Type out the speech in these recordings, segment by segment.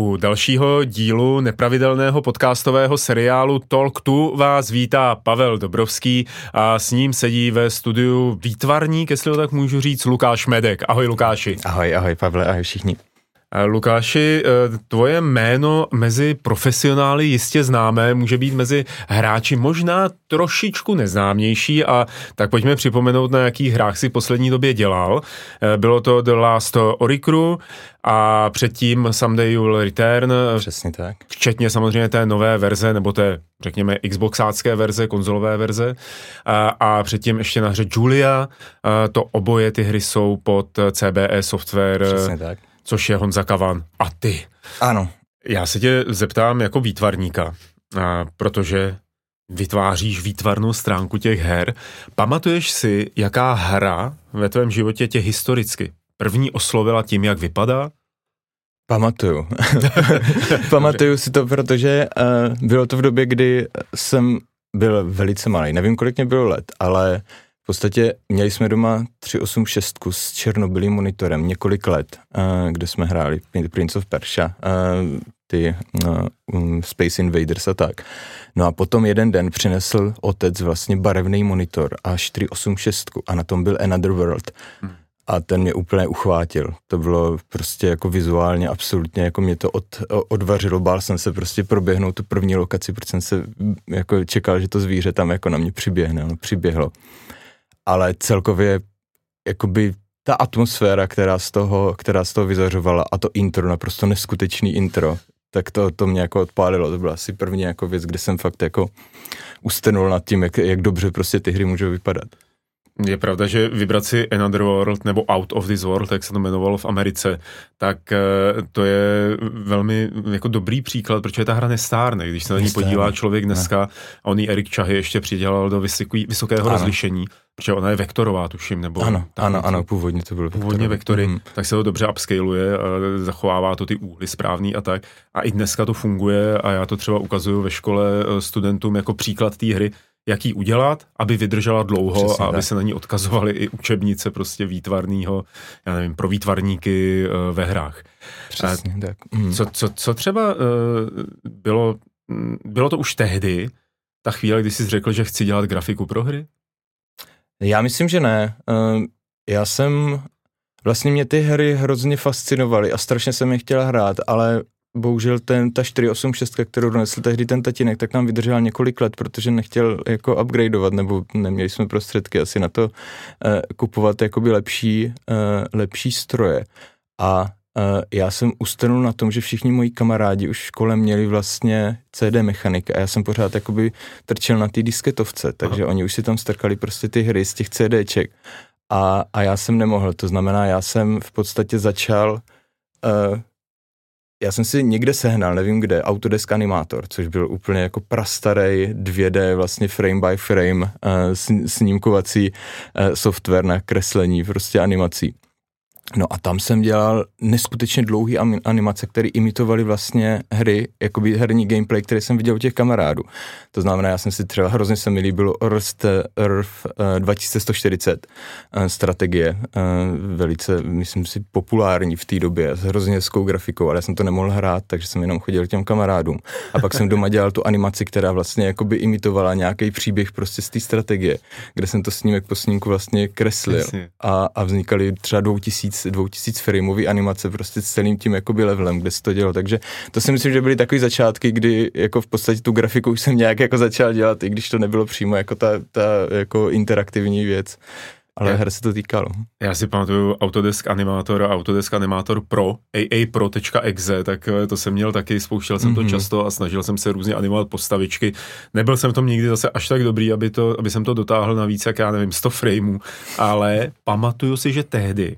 U dalšího dílu nepravidelného podcastového seriálu Talk To vás vítá Pavel Dobrovský a s ním sedí ve studiu výtvarník, jestli to tak můžu říct, Lukáš Medek. Ahoj Lukáši. Ahoj, ahoj Pavle, ahoj všichni. Lukáši, tvoje jméno mezi profesionály jistě známé, může být mezi hráči možná trošičku neznámější, a tak pojďme připomenout, na jakých hrách si poslední době dělal. Bylo to The Last of Oricru a předtím Someday You'll Return. Přesně tak. Včetně samozřejmě té nové verze, nebo té, řekněme, xboxácké verze, konzolové verze. A předtím ještě na hře J.U.L.I.A. To oboje ty hry jsou pod CBE Software. Přesně tak. Což je Honza Kavan a ty. Ano. Já se tě zeptám jako výtvarníka, protože vytváříš výtvarnou stránku těch her. Pamatuješ si, jaká hra ve tvém životě tě historicky první oslovila tím, jak vypadá? Pamatuju. Pamatuju si to, protože bylo to v době, kdy jsem byl velice malý. Nevím, kolik mě bylo let, ale v podstatě měli jsme doma 386 s černobílým monitorem několik let, kde jsme hráli Prince of Persia, ty Space Invaders a tak. No a potom jeden den přinesl otec vlastně barevný monitor a 486 a na tom byl Another World. A ten mě úplně uchvátil. To bylo prostě jako vizuálně absolutně, jako mě to odvařilo, bál jsem se prostě proběhnout tu první lokaci, protože jsem se jako čekal, že to zvíře tam jako na mě přiběhne, ono přiběhlo. Ale celkově jakoby ta atmosféra, která z toho vyzařovala, a to intro, naprosto neskutečný intro, tak to mě jako odpálilo. To byla asi první jako věc, kde jsem fakt jako ustenul nad tím, jak dobře prostě ty hry můžou vypadat. Je pravda, že vybrat si Another World nebo Out of this World, jak se to jmenovalo v Americe, tak to je velmi jako dobrý příklad, protože ta hra nestárne. Když se na ní podívá člověk dneska, a on ji Eric Chahi ještě přidělal do vysokého rozlišení, protože ona je vektorová, tuším, nebo... Ano, původně to bylo vektory. Tak se to dobře upscaluje, zachovává to ty úhly správný a tak. A i dneska to funguje a já to třeba ukazuju ve škole studentům jako příklad té hry, jak ji udělat, aby vydržela dlouho. Přesně, a aby se na ní odkazovaly i učebnice prostě výtvarného, já nevím, pro výtvarníky ve hrách. Přesně tak. Co třeba bylo to už tehdy, ta chvíle, kdy jsi řekl, že chci dělat grafiku pro hry? Já myslím, že ne. Vlastně mě ty hry hrozně fascinovaly a strašně jsem je chtěla hrát, ale bohužel ta 486, kterou donesl tehdy ten tatínek, tak nám vydržela několik let, protože nechtěl jako upgradeovat, nebo neměli jsme prostředky asi na to kupovat jakoby lepší stroje. A já jsem ustanul na tom, že všichni moji kamarádi už v škole měli vlastně CD mechanik a já jsem pořád jakoby trčel na té disketovce, takže Oni už si tam strkali prostě ty hry z těch CDček a já jsem nemohl, to znamená, já jsem v podstatě začal... Já jsem si někde sehnal, nevím kde, Autodesk Animator, což byl úplně jako prastarej 2D, vlastně frame by frame snímkovací software na kreslení prostě animací. No a tam jsem dělal neskutečně dlouhý animace, které imitovaly vlastně hry, jakoby herní gameplay, který jsem viděl u těch kamarádů. To znamená, já jsem si třeba, hrozně se mi líbilo Earth 2140 strategie, velice, myslím si, populární v té době, s hrozně hezkou grafikou, ale já jsem to nemohl hrát, takže jsem jenom chodil k těm kamarádům. A pak jsem doma dělal tu animaci, která vlastně jakoby imitovala nějaký příběh prostě z té strategie, kde jsem to snímek po snímku vlastně kreslil a vznikaly třeba 2000 frameový animace prostě s celým tím jakoby levelem, kde se to dělo, takže to si myslím, že byly takový začátky, kdy jako v podstatě tu grafiku už jsem nějak jako začal dělat, i když to nebylo přímo jako ta jako interaktivní věc, ale her se to týkalo. Já si pamatuju Autodesk Animator a Autodesk Animator Pro, aapro.exe, tak to jsem měl taky, spouštěl jsem to často a snažil jsem se různě animovat postavičky. Nebyl jsem v tom nikdy zase až tak dobrý, aby jsem to dotáhl na víc jak, já nevím, 100 frameů, ale pamatuju si, že tehdy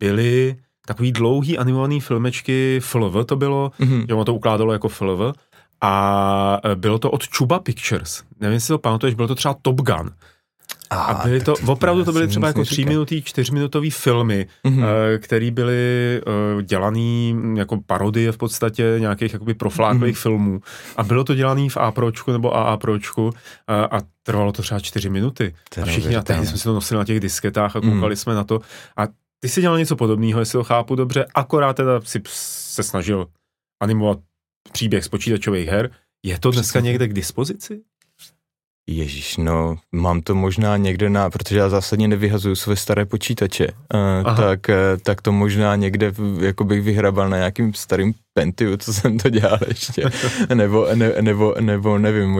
byly takový dlouhý animovaný filmečky, FLV to bylo, že ono to ukládalo jako FLV, a bylo to od Chuba Pictures. Nevím, jestli to pamatuješ, bylo to třeba Top Gun. A byly to, opravdu to byly třeba jako 3-minutý, 4-minutový filmy, který byly dělaný jako parodie v podstatě nějakých jakoby proflákových filmů. A bylo to dělaný v Apročku nebo AAPročku a trvalo to třeba 4 minuty. A všichni, a tehdy jsme si to nosili na těch disketách a koukali jsme na to. A ty jsi dělal něco podobného, jestli to chápu dobře, akorát teda si se snažil animovat příběh z počítačových her. Je to dneska někde k dispozici? Ježíš, no, mám to možná někde na, protože já zásadně nevyhazuju své staré počítače, tak to možná někde, jako bych vyhrabal na nějakým starým Pentiu, co jsem to dělal ještě, nebo nevím,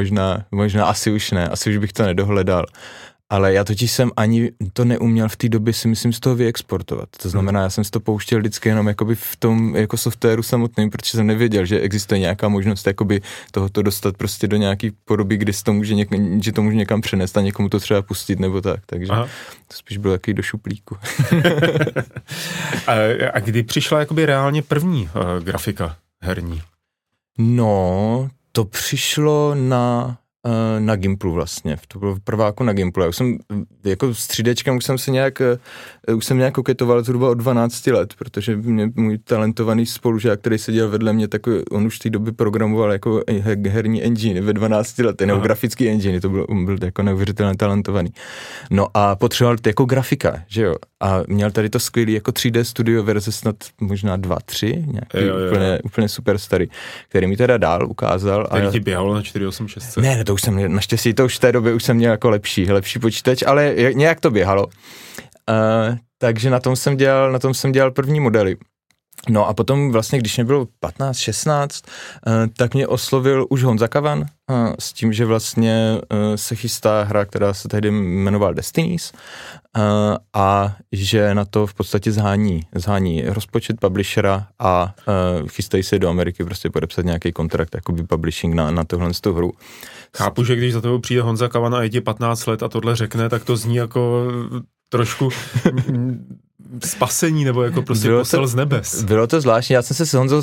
možná asi už ne, asi už bych to nedohledal. Ale já totiž jsem ani to neuměl v té době, si myslím, z toho vyexportovat. To znamená, já jsem si to pouštěl vždycky jenom jakoby v tom jako softwaru samotným, protože jsem nevěděl, že existuje nějaká možnost jakoby tohoto dostat prostě do nějaký podoby, kdy to může že to může někam přenést a někomu to třeba pustit nebo tak. Takže to spíš bylo taky do šuplíku. A kdy přišla jakoby reálně první grafika herní? No, to přišlo na Gimplu vlastně, to bylo v prváku na Gimplu. Já už jsem jako s 3Dčkem už jsem nějak koketoval zhruba od 12 let, protože mě, můj talentovaný spolužák, který seděl vedle mě, tak on už v té době programoval jako herní engine ve 12 lety, nebo grafický engine, to byl jako neuvěřitelně talentovaný. No a potřeboval jako grafika, že jo? A měl tady to skvělý jako 3D Studio verze snad možná 2.3, nějaký úplně super starý, který mi teda dál ukázal. Který ti běhalo na 486? Ne, to už jsem měl, naštěstí to už v té době už jsem měl jako lepší počítač, ale nějak to běhalo. Takže na tom jsem dělal první modely. No a potom vlastně, když mě bylo 15, 16, tak mě oslovil už Honza Kavan s tím, že vlastně se chystá hra, která se tehdy jmenovala Destinies a že na to v podstatě zhání rozpočet publishera a chystají se do Ameriky prostě podepsat nějaký kontrakt, jakoby publishing na tohle z tu hru. Chápu, že když za tebou přijde Honza Kavan a je ti 15 let a tohle řekne, tak to zní jako trošku... spasení, nebo jako prostě posel z nebes. Bylo to zvláštní, já jsem se s Honzou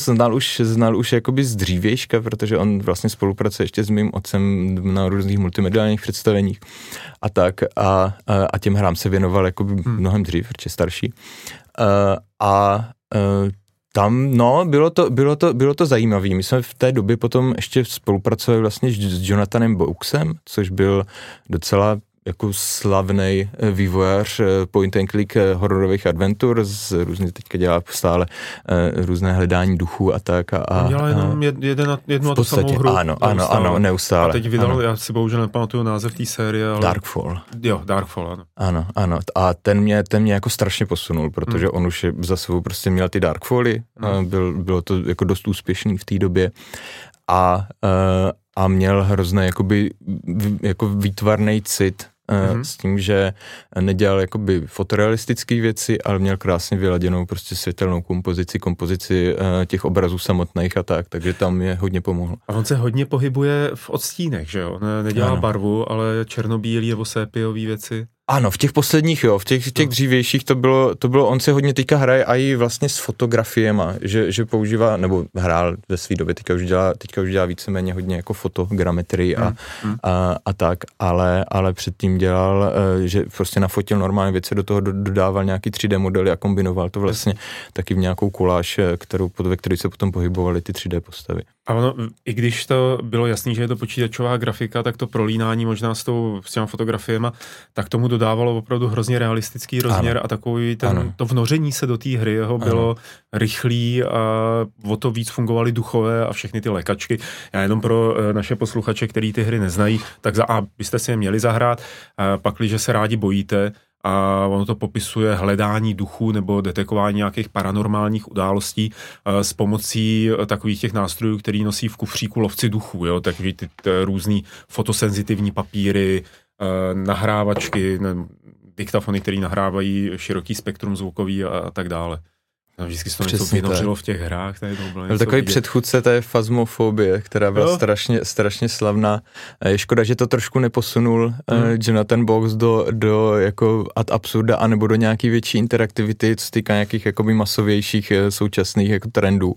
znal už jakoby z dřívějška, protože on vlastně spolupracuje ještě s mým otcem na různých multimediálních představeních a tak a těm hrám se věnoval jakoby mnohem dřív, protože starší. Tam, no, bylo to zajímavé. My jsme v té době potom ještě spolupracovali vlastně s Jonathanem Bouxem, což byl docela jako slavnej vývojář point and click hororových adventur, teďka dělá stále různé hledání duchů a tak. Dělá jenom jednu a tu samou hru. Ano, neustále. A teď vydal, ano. Já si bohužel nepamatuju název té série, ale... Dark Fall. Jo, Dark Fall, ano. Ano, a ten mě jako strašně posunul, protože on už za sebou prostě měl ty Dark Fally, bylo to jako dost úspěšný v té době a měl hrozný jako výtvarný cit s tím, že nedělal jakoby fotorealistické věci, ale měl krásně vyladěnou prostě světelnou kompozici těch obrazů samotných a tak, takže tam je hodně pomohlo. A on se hodně pohybuje v odstínech, že jo? Nedělá barvu, ale černobílý nebo sépiový věci. Ano, v těch posledních, jo, v těch dřívějších to bylo, on se hodně teďka hraje a i vlastně s fotografiema, že používá, nebo hrál ve svý době, teďka už dělá víceméně hodně jako fotogrametrii a tak, ale předtím dělal, že prostě nafotil normální věci, do toho dodával nějaký 3D modely a kombinoval to vlastně taky v nějakou koláž, ve které se potom pohybovaly ty 3D postavy. A ono, i když to bylo jasný, že je to počítačová grafika, tak to prolínání možná s těma fotografiema, tak tomu dodávalo opravdu hrozně realistický rozměr a takový to vnoření se do té hry jeho bylo rychlý a o to víc fungovaly duchové a všechny ty lékačky. Já jenom pro naše posluchače, který ty hry neznají, tak byste si je měli zahrát, pakliže se rádi bojíte, a ono to popisuje hledání duchů nebo detekování nějakých paranormálních událostí s pomocí takových těch nástrojů, který nosí v kufříku lovci duchů, jo, takže ty různý fotosenzitivní papíry, nahrávačky, diktafony, které nahrávají široký spektrum zvukový a tak dále. Vždycky se to něco vynořilo v těch hrách. Tady to bylo takový předchůdce, to je Phasmophobie, která byla strašně slavná. Je škoda, že to trošku neposunul Jonathan Box do jako ad absurda, anebo do nějaký větší interaktivity, co týká nějakých jakoby masovějších současných jako trendů.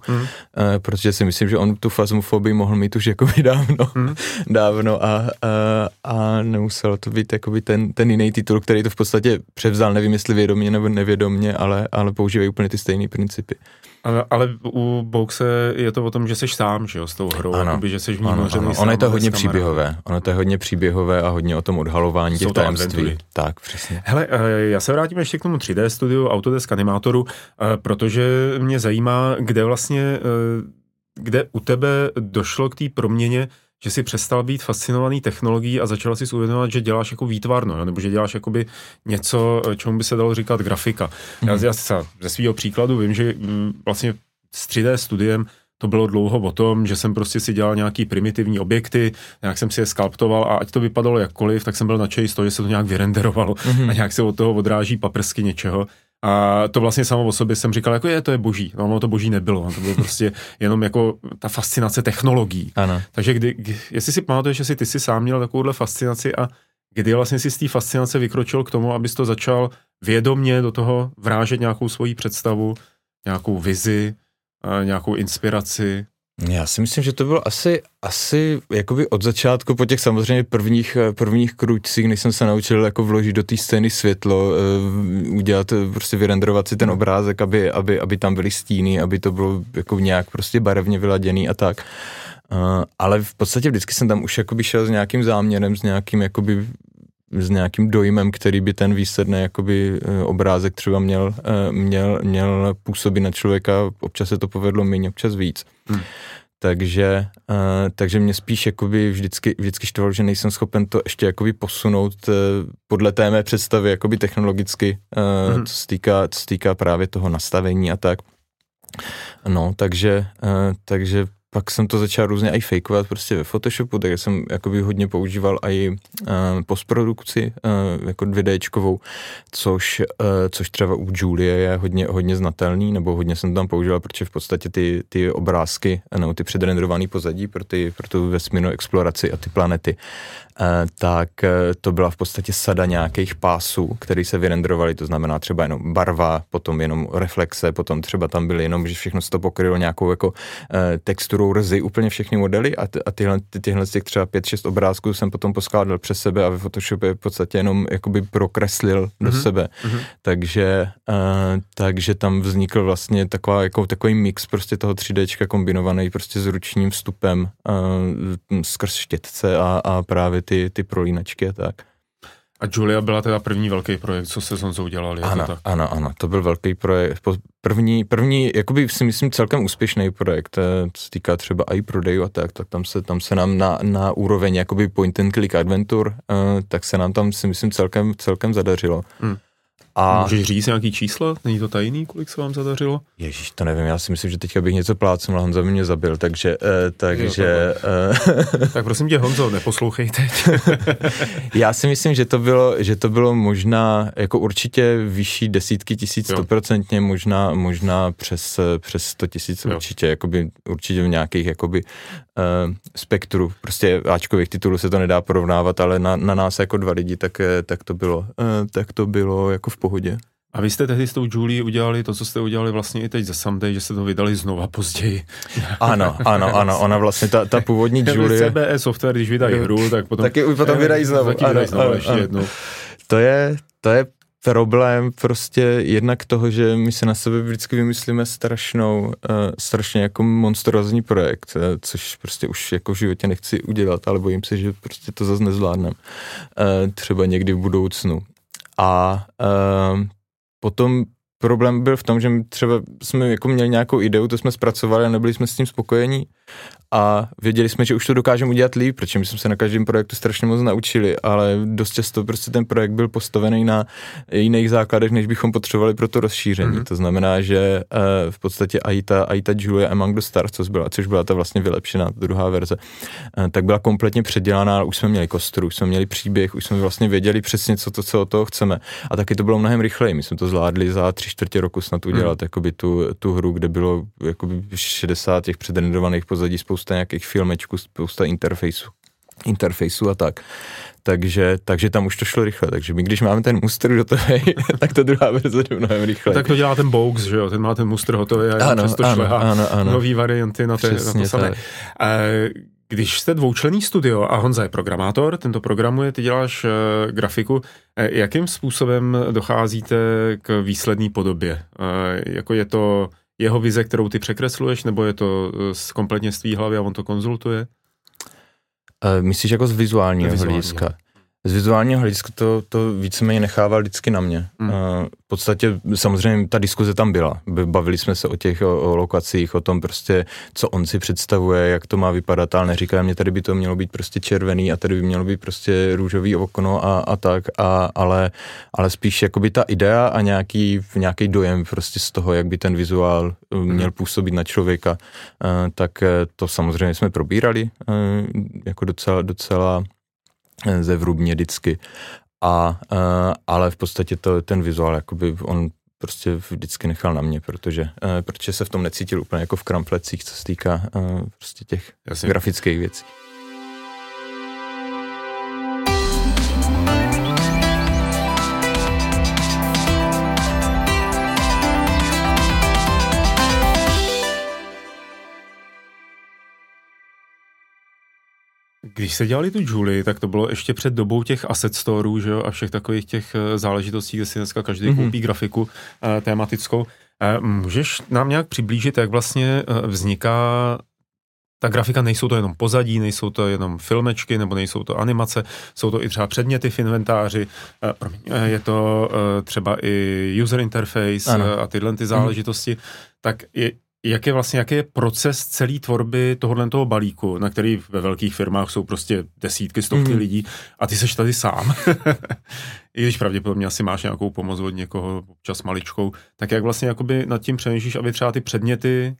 Protože si myslím, že on tu Phasmophobii mohl mít už jakoby dávno a nemusel to být jakoby ten jiný titul, který to v podstatě převzal, nevím jestli vědomě nebo nevědomě, ale používají úplně ty stejný principy. Ale u Boxe je to o tom, že jsi sám, že jo, s tou hrou, jakoby, že jsi vnímařený sám. Ono to je hodně příběhové a hodně o tom odhalování těch tajemství. Tak, přesně. Hele, já se vrátím ještě k tomu 3D studiu, Autodesk animátoru, protože mě zajímá, kde u tebe došlo k té proměně, že jsi přestal být fascinovaný technologií a začal si uvědomovat, že děláš jako výtvarno, nebo že děláš jakoby něco, čemu by se dalo říkat grafika. Já ze svého příkladu vím, že vlastně s 3D studiem to bylo dlouho o tom, že jsem prostě si dělal nějaký primitivní objekty, nějak jsem si je skalptoval a ať to vypadalo jakkoliv, tak jsem byl nadšený z toho, že se to nějak vyrenderovalo a nějak se od toho odráží paprsky něčeho. A to vlastně samo o sobě jsem říkal, jako to je boží. No, ono to boží nebylo, to bylo prostě jenom jako ta fascinace technologií. Ano. Takže jestli si pamatuješ, jestli ty jsi sám měl takovouhle fascinaci a kdy vlastně jsi z té fascinace vykročil k tomu, abys to začal vědomně do toho vrážet nějakou svoji představu, nějakou vizi, nějakou inspiraci? Já si myslím, že to bylo asi jakoby od začátku, po těch samozřejmě prvních kručcích, než jsem se naučil jako vložit do té scény světlo, udělat, prostě vyrenderovat si ten obrázek, aby tam byly stíny, aby to bylo jako nějak prostě barevně vyladěný a tak. Ale v podstatě vždycky jsem tam už jakoby šel s nějakým záměrem, s nějakým dojmem, který by ten výsledný jakoby obrázek třeba měl působit na člověka, občas se to povedlo méně, občas víc. Takže mě spíš jakoby vždycky štvalo, že nejsem schopen to ještě jakoby posunout podle té mé představy jakoby technologicky, co se týká právě toho nastavení a tak. No, takže pak jsem to začal různě i fakeovat prostě ve Photoshopu, tak jsem jakoby hodně používal i postprodukci jako 2Dčkovou, což třeba u J.U.L.I.A. je hodně znatelný, nebo hodně jsem to tam používal, protože v podstatě ty obrázky, nebo ty předrenderované pozadí pro tu vesmírnou exploraci a ty planety, tak to byla v podstatě sada nějakých pásů, které se vyrenderovaly, to znamená třeba jenom barva, potom jenom reflexe, potom třeba tam byly jenom, že všechno se to pokrylo nějakou jako texturou, rzy úplně všechny modely a tyhle z těch třeba 5-6 obrázků jsem potom poskládal přes sebe a ve Photoshopu v podstatě jenom jakoby prokreslil do sebe. Takže tam vznikl vlastně takový mix prostě toho 3Dčka kombinovaný prostě s ručním vstupem skrz štětce a právě ty prolínačky a tak. A J.U.L.I.A. byla teda první velký projekt, co se s Honzou dělali. Ano, to byl velký projekt. První, jakoby si myslím celkem úspěšný projekt, co se týká třeba i prodeju a tak tam se nám na úroveň jakoby point and click adventure, tak se nám tam si myslím celkem zadařilo. A můžeš říct nějaký čísla? Není to tajný, kolik se vám zadařilo? Ježíš, to nevím, já si myslím, že teďka bych něco plácnul, Honza by mě zabil, takže... Tak prosím tě, Honzo, neposlouchej teď. Já si myslím, že to bylo možná, jako určitě vyšší desítky tisíc, 100%, možná přes 100 000 určitě, určitě v nějakých, spektru, prostě áčkových titulů se to nedá porovnávat, ale na nás jako dva lidi, tak to bylo jako v pohodě. A vy jste tehdy s tou J.U.L.I.A. udělali to, co jste udělali vlastně i teď za Someday, že jste to vydali znova později. Ano, ona vlastně ta původní J.U.L.I.A. CBE Software, když vydají hru, tak potom... Taky potom vydají znovu. Ano, ještě jednou. To je problém prostě jednak toho, že my se na sebe vždycky vymyslíme strašně jako monstrózní projekt, což prostě už jako v životě nechci udělat, ale bojím se, že prostě to zase nezvládnem. Třeba někdy v budoucnu. A potom problém byl v tom, že třeba jsme jako měli nějakou ideu, to jsme zpracovali a nebyli jsme s tím spokojení. a věděli jsme, že už to dokážeme udělat líp, protože my jsme se na každém projektu strašně moc naučili, ale dost často prostě ten projekt byl postavený na jiných základech, než bychom potřebovali pro to rozšíření. Mm-hmm. To znamená, že v podstatě i ta J.U.L.I.A. Among the Stars, což byla ta vlastně vylepšená druhá verze, tak byla kompletně předělaná, už jsme měli kostru, už jsme měli příběh, už jsme vlastně věděli přesně, co od toho chceme. A taky to bylo mnohem rychleji. My jsme to zvládli za 3/4 roku snad udělat jakoby tu hru, kde bylo jakoby 60 těch předrenderovaných pozadí, spousta nějakých filmečků, spousta interfejsu a tak. Takže tam už to šlo rychle, takže my když máme ten muster hotový, tak to druhá verze jde mnohem rychleji. Tak to dělá ten Box, že jo, ten má ten muster hotový a přesto šlehá nový varianty na to samé. Když jste dvoučlenný studio a Honza je programátor, tento programuje, ty děláš grafiku, jakým způsobem docházíte k výsledné podobě? Jako je to jeho vize, kterou ty překresluješ, nebo je to kompletně z tvý hlavy a on to konzultuje? Myslíš jako z vizuálního hlediska? Z vizuálního hlediska to víceméně nechával vždycky na mě. V podstatě samozřejmě ta diskuze tam byla. Bavili jsme se o lokacích, o tom prostě, co on si představuje, jak to má vypadat, ale neříká mě, tady by to mělo být prostě červený a tady by mělo být prostě růžový okno a tak, ale spíš jakoby ta idea a nějaký dojem prostě z toho, jak by ten vizuál měl působit na člověka, tak to samozřejmě jsme probírali jako docela zevrubně vždycky, ale v podstatě ten vizuál, jakoby on prostě vždycky nechal na mě, protože se v tom necítil úplně jako v kramflecích, co se týká prostě těch Jasně. grafických věcí. Když se dělali tu J.U.L.I.A., tak to bylo ještě před dobou těch asset storů, že jo, a všech takových těch záležitostí, kde si dneska každý koupí grafiku tematickou. Můžeš nám nějak přiblížit, jak vlastně vzniká ta grafika? Nejsou to jenom pozadí, nejsou to jenom filmečky, nebo nejsou to animace, jsou to i třeba předměty v inventáři, je to třeba i user interface a tyhle ty záležitosti. Tak jaký je proces celé tvorby tohoto balíku, na který ve velkých firmách jsou prostě desítky, stovky lidí a ty seš tady sám. I když pravděpodobně asi máš nějakou pomoc od někoho, občas maličkou, tak jak vlastně jakoby nad tím přemýšlíš, aby třeba ty předměty,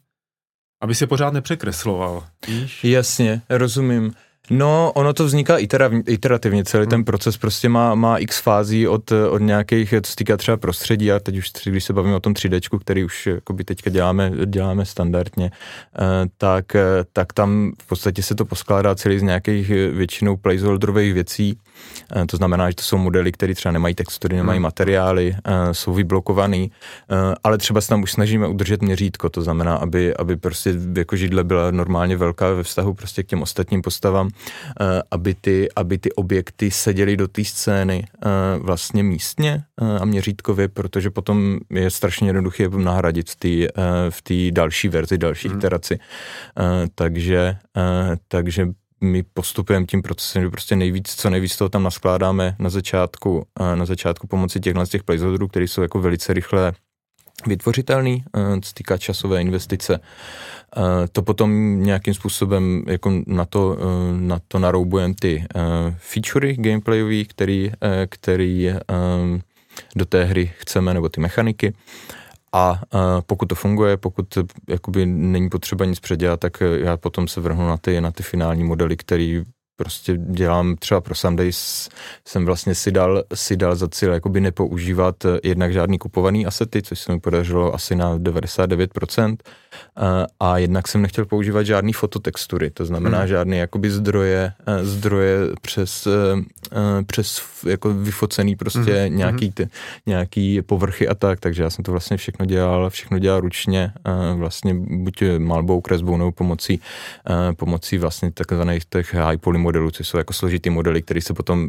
aby se pořád nepřekresloval, víš? Jasně, rozumím. No, ono to vzniká iterativně, celý ten proces prostě má x fází od nějakých, co se týká třeba prostředí, a teď už, když se bavíme o tom 3Dčku, který už jakoby teďka děláme standardně, tak tam v podstatě se to poskládá celý z nějakých většinou placeholderových věcí, to znamená, že to jsou modely, které třeba nemají textury, nemají materiály, jsou vyblokovaný, ale třeba se tam už snažíme udržet měřítko, to znamená, aby prostě jako židle byla normálně velká ve vztahu prostě k těm ostatním postavám, aby ty objekty seděly do té scény vlastně místně a měřítkově, protože potom je strašně jednoduché nahradit v té další verzi, další iteraci. Takže my postupujeme tím procesem, že prostě co nejvíc toho tam naskládáme na začátku pomocí těch placeholderů, které jsou jako velice rychle vytvořitelný, co se týká časové investice. To potom nějakým způsobem jako na to naroubujeme ty featurey gameplayový, který do té hry chceme, nebo ty mechaniky. A pokud to funguje, pokud jakoby není potřeba nic předělat, tak já potom se vrhnu na ty finální modely, který prostě dělám. Třeba pro Someday jsem vlastně si dal za cíl jakoby nepoužívat jednak žádný kupovaný asety, což se mi podařilo asi na 99%, a jednak jsem nechtěl používat žádný fototextury, to znamená žádné jakoby zdroje přes jako vyfocený prostě nějaký povrchy a tak, takže já jsem to vlastně všechno dělal ručně, vlastně buď malbou, kresbou, nebo pomocí vlastně takzvaných těch high poly modelů, což jsou jako složitý modely, které se potom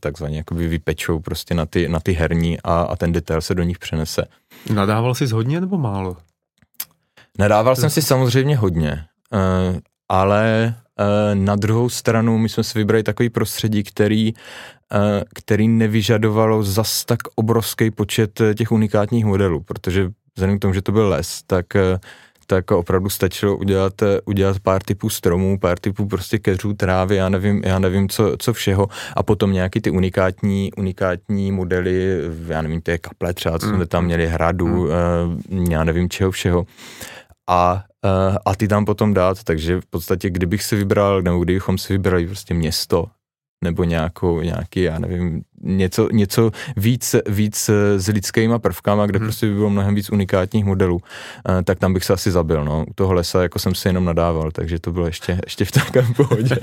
takzvaně jakoby vypečou prostě na ty herní a ten detail se do nich přenese. Nadával jsi hodně, nebo málo? Nadával jsem si samozřejmě hodně, ale na druhou stranu my jsme si vybrali takový prostředí, který nevyžadovalo zas tak obrovský počet těch unikátních modelů, protože vzhledem k tomu, že to byl les, tak tak opravdu stačilo udělat pár typů stromů, pár typů prostě keřů, trávy, já nevím co všeho, a potom nějaký ty unikátní modely, já nevím, ty kaple třeba, co jsme tam měli, hradu, já nevím čeho všeho. A ty tam potom dát, takže v podstatě, kdybychom si vybrali prostě město, nebo nějaký, já nevím, něco víc s lidskýma prvkama, kde prostě by bylo mnohem víc unikátních modelů, tak tam bych se asi zabil, no. U toho lesa jako jsem si jenom nadával, takže to bylo ještě v takové pohodě.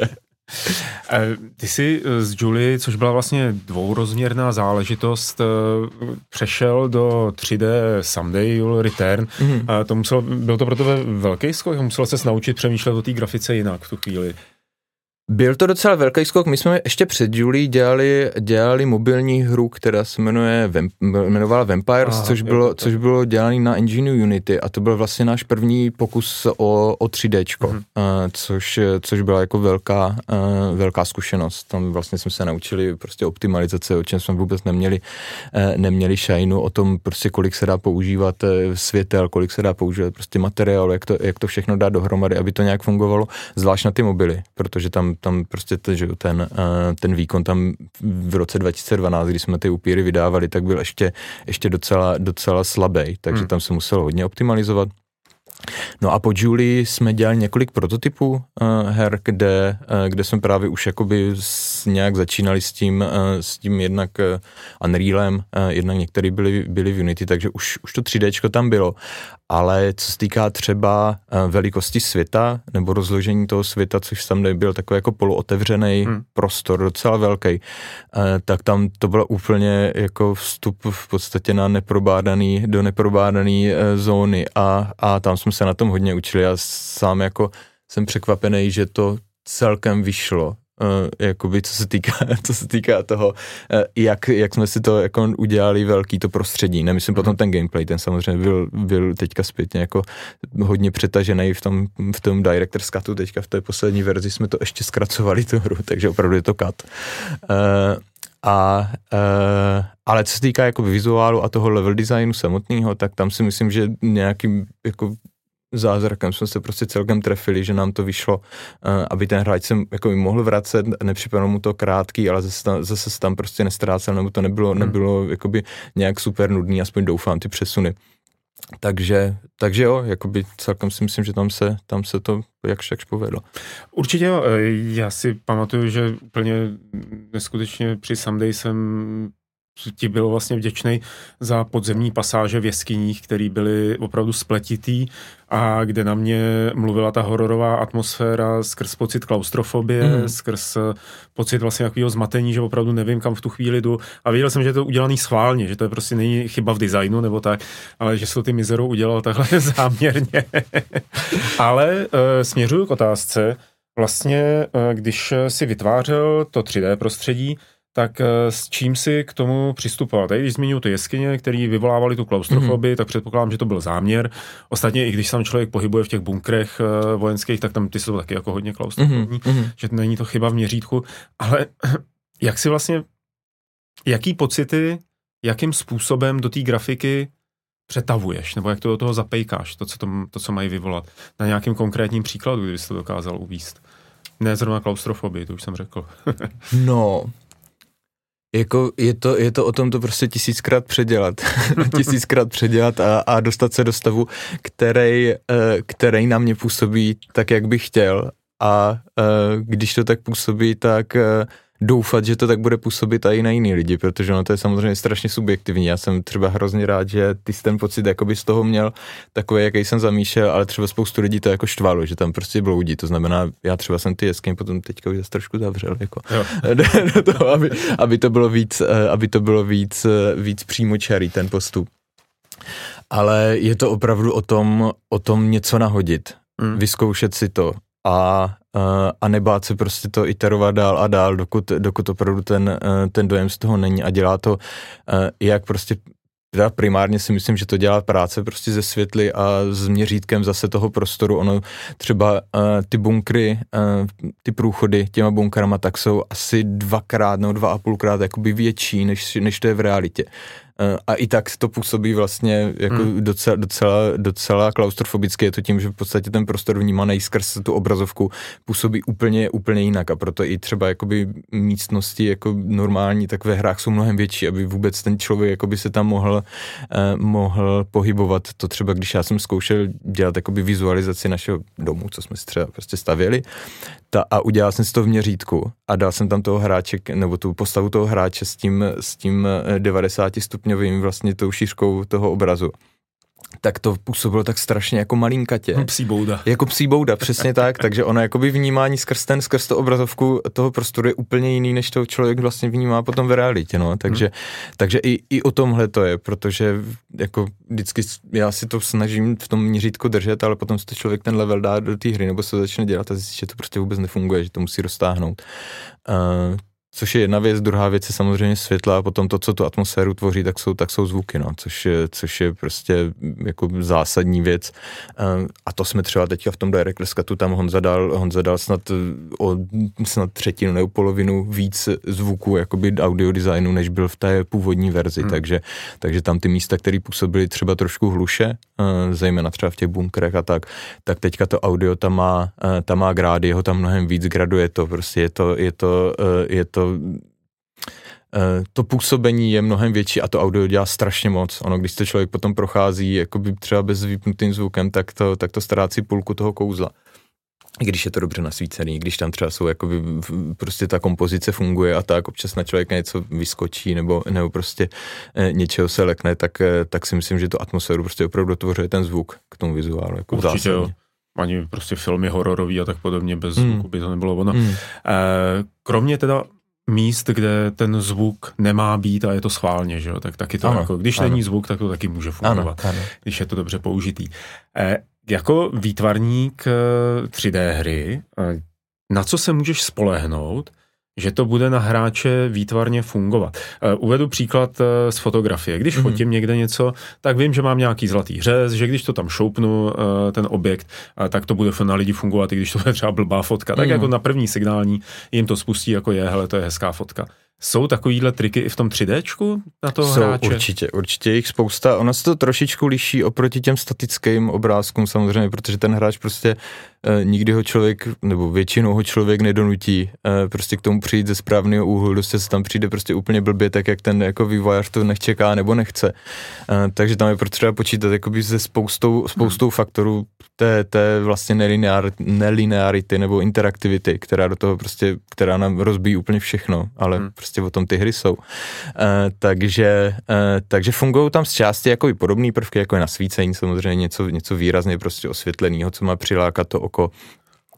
Ty jsi z J.U.L.I.A., což byla vlastně dvourozměrná záležitost, přešel do 3D Someday You'll Return. A to byl to pro tebe velký skok? Musel ses naučit přemýšlet o té grafice jinak v tu chvíli? Byl to docela velký skok. My jsme ještě před J.U.L.I.A. dělali mobilní hru, která se jmenovala Vampires, což bylo dělané na engineu Unity, a to byl vlastně náš první pokus o 3Dčko, což byla jako velká zkušenost. Tam vlastně jsme se naučili prostě optimalizace, o čem jsme vůbec neměli šajnu, o tom prostě kolik se dá používat světel, kolik se dá používat prostě materiál, jak to všechno dá dohromady, aby to nějak fungovalo, zvlášť na ty mobily, protože tam prostě ten výkon tam v roce 2012, když jsme ty upíry vydávali, tak byl ještě docela slabý, takže tam se muselo hodně optimalizovat. No a po J.U.L.I.A. jsme dělali několik prototypů her, kde jsme právě už jakoby nějak začínali s tím jednak Unrealem, jednak některý byli v Unity, takže už to 3Dčko tam bylo. Ale co se týká třeba velikosti světa nebo rozložení toho světa, což tam byl takový jako polootevřený prostor, docela velký, tak tam to bylo úplně jako vstup v podstatě do neprobádaný zóny, a tam jsme se na tom hodně učili. Já sám jako jsem překvapený, že to celkem vyšlo. Jakoby co se týká toho, jak jsme si to jako udělali velký to prostředí, nemyslím potom ten gameplay, ten samozřejmě byl teďka zpětně jako hodně přetažený v tom director's cutu, teďka v té poslední verzi jsme to ještě zkracovali tu hru, takže opravdu je to cut. Ale co se týká jako vizuálu a toho level designu samotného, tak tam si myslím, že nějakým jako zázrakem jsme se prostě celkem trefili, že nám to vyšlo, aby ten hráč se jako mohl vracet, nepřipadlo mu to krátký, ale zase se tam prostě nestrácel, nebo to nebylo jakoby nějak super nudný, aspoň doufám, ty přesuny. Takže jo, jakoby celkem si myslím, že tam se to jakž povedlo. Určitě jo, já si pamatuju, že úplně neskutečně při Someday jsem ti byl vlastně vděčnej za podzemní pasáže v jeskyních, které byly opravdu spletitý a kde na mě mluvila ta hororová atmosféra skrz pocit klaustrofobie, skrz pocit vlastně takového zmatení, že opravdu nevím, kam v tu chvíli jdu, a viděl jsem, že je to udělaný schválně, že to je prostě není chyba v designu nebo tak, ale že se to ty mizerou udělal takhle záměrně. Ale směřuju k otázce, vlastně když si vytvářel to 3D prostředí, tak s čím si k tomu přistupoval? Tady, když zmínil ty jeskyně, které vyvolávaly tu klaustrofobii, tak předpokládám, že to byl záměr. Ostatně, i když tam člověk pohybuje v těch bunkrech vojenských, tak tam ty jsou taky jako hodně klaustrofobní, že není to chyba v měřítku. Ale jak si vlastně, jaký pocity, jakým způsobem do té grafiky přetavuješ, nebo jak to do toho zapejkáš, to, co mají vyvolat? Na nějakém konkrétním příkladu, kdyby jsi to dokázal uvést. Ne zrovna klaustrofobii, to už jsem řekl. No... Jako je to o tom to prostě tisíckrát předělat a dostat se do stavu, který na mě působí tak, jak bych chtěl, a když to tak působí, tak doufat, že to tak bude působit i na jiný lidi, protože ono to je samozřejmě strašně subjektivní. Já jsem třeba hrozně rád, že ty jsi ten pocit jakoby z toho měl takový, jaký jsem zamýšlel, ale třeba spoustu lidí to jako štvalo, že tam prostě bloudí, to znamená, já třeba jsem ty jeskyně potom teďka už trošku zavřel, jako do toho, aby to bylo víc přímočarý ten postup. Ale je to opravdu o tom něco nahodit, vyzkoušet si to a nebát se prostě to iterovat dál a dál, dokud opravdu ten dojem z toho není, a dělá to, jak prostě teda primárně si myslím, že to dělá práce prostě ze světly a s měřítkem zase toho prostoru. Ono třeba ty bunkry, ty průchody těma bunkrama tak jsou asi 2x, no 2,5x jakoby větší, než to je v realitě. A i tak to působí vlastně jako docela klaustrofobicky, je to tím, že v podstatě ten prostor vnímaný skrz tu obrazovku působí úplně jinak, a proto i třeba jakoby místnosti jako normální, tak ve hrách jsou mnohem větší, aby vůbec ten člověk jakoby se tam mohl pohybovat. To třeba, když já jsem zkoušel dělat jakoby vizualizaci našeho domu, co jsme si třeba prostě stavěli, a udělal jsem si to v měřítku a dal jsem tam toho hráče, nebo tu postavu toho hráče s tím 90 stupňovým vlastně tou šířkou toho obrazu, tak to působilo tak strašně jako malinkatě. Psí bouda, přesně tak, takže ono jakoby vnímání skrz to obrazovku toho prostoru je úplně jiný, než to člověk vlastně vnímá potom v realitě, no, takže i o tomhle to je, protože jako vždycky já si to snažím v tom měřítku držet, ale potom se to člověk ten level dá do té hry, nebo se začne dělat a zjistí, že to prostě vůbec nefunguje, že to musí roztáhnout. Což je jedna věc, druhá věc je samozřejmě světla a potom to, co tu atmosféru tvoří, tak jsou zvuky, no, což je prostě jako zásadní věc. A to jsme třeba teďka v tom Director's Cutu, tam Honza dal snad třetinu nebo polovinu víc zvuků, jakoby audio designu, než byl v té původní verzi, takže tam ty místa, které působily třeba trošku hluše, zejména třeba v těch bunkrech a tak teďka to audio tam má grády, jeho tam mnohem víc graduje to, prostě to působení je mnohem větší a to audio dělá strašně moc. Ono, když se člověk potom prochází jakoby třeba bez vypnutým zvukem, tak to ztrácí půlku toho kouzla. Když je to dobře nasvícený, když tam třeba jsou jakoby prostě ta kompozice funguje a tak, občas na člověka něco vyskočí nebo prostě něčeho se lekne, tak si myslím, že tu atmosféru prostě opravdu tvoří ten zvuk k tomu vizuálu. Jako určitě zásadně. Ani prostě filmy hororový a tak podobně bez zvuku by to nebylo ono. Kromě teda míst, kde ten zvuk nemá být a je to schválně, že jo, tak taky to ano, jako, když ano. Není zvuk, tak to taky může fungovat, ano. Když je to dobře použitý. Jako výtvarník 3D hry, na co se můžeš spolehnout, že to bude na hráče výtvarně fungovat? Uvedu příklad z fotografie. Když fotím někde něco, tak vím, že mám nějaký zlatý řez, že když to tam šoupnu, ten objekt, tak to bude na lidi fungovat, i když to bude třeba blbá fotka. Tak jako na první signální jim to spustí, jako hele, to je hezká fotka. Jsou takovýhle triky i v tom 3Dčku na toho hráče? Jsou určitě jich spousta. Ono se to trošičku liší oproti těm statickým obrázkům samozřejmě, protože ten hráč prostě nikdy ho člověk, nebo většinou ho člověk nedonutí prostě k tomu přijít ze správného úhlu, dostat se tam přijde prostě úplně blbě, tak jak ten jako vývojář to nečeká nebo nechce. Takže tam je potřeba počítat jakoby se spoustou faktorů té vlastně nelinearity nebo interaktivity, která do toho prostě, která nám rozbíjí úplně všechno, ale prostě o tom ty hry jsou. Takže fungují tam z části jako i podobné prvky, jako je nasvícení, samozřejmě něco výrazně prostě osvětleného, co má přilákat to oko,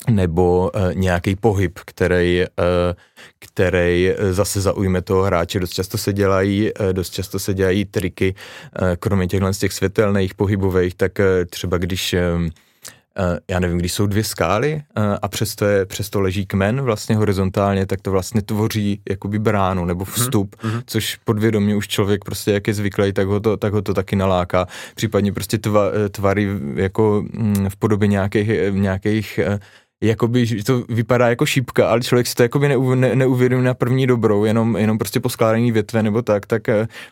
nebo nějaký pohyb, který zase zaujme toho hráče. Dost často se dělají triky, kromě těchhle z těch světelných pohybových, tak třeba když já nevím, když jsou dvě skály a přesto leží kmen vlastně horizontálně, tak to vlastně tvoří jakoby bránu nebo vstup, což podvědomě už člověk prostě, jak je zvyklý, tak ho to taky naláká. Případně prostě tvary jako v podobě nějakých jakoby to vypadá jako šípka, ale člověk si to jakoby neuvědomí na první dobrou, jenom prostě poskládaný větve nebo tak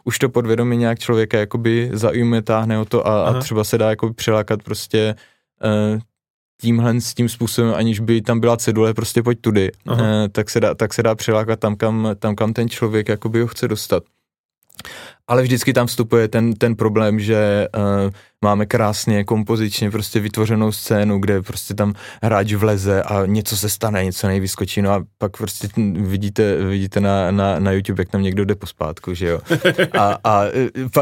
už to podvědomě nějak člověka jakoby zaujme, táhne o to a třeba se dá jako přilákat prostě tímhle s tím způsobem, aniž by tam byla cedule, prostě pojď tudy, tak se dá přilákat tam, kam ten člověk jakoby ho chce dostat. Ale vždycky tam vstupuje ten problém, že máme krásně, kompozičně prostě vytvořenou scénu, kde prostě tam hráč vleze a něco se stane, něco nejvyskočí, no a pak prostě vidíte na YouTube, jak tam někdo jde pospátku, že jo.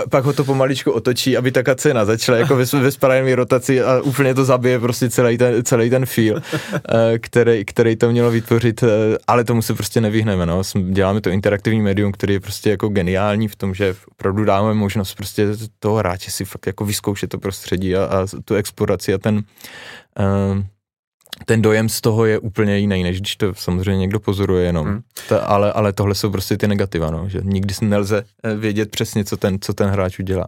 Pak ho to pomaličku otočí, aby ta scéna začala jako ve správné rotaci a úplně to zabije prostě celý ten feel, který to mělo vytvořit, ale tomu se prostě nevyhneme, no. Děláme to interaktivní médium, který je prostě jako geniální v tom, že opravdu dáme možnost prostě toho hráče si fakt jako vyzkoušet to prostředí a tu exploraci a ten dojem z toho je úplně jiný, než když to samozřejmě někdo pozoruje jenom. Ale tohle jsou prostě ty negativa, no, že nikdy nelze vědět přesně, co ten hráč udělá.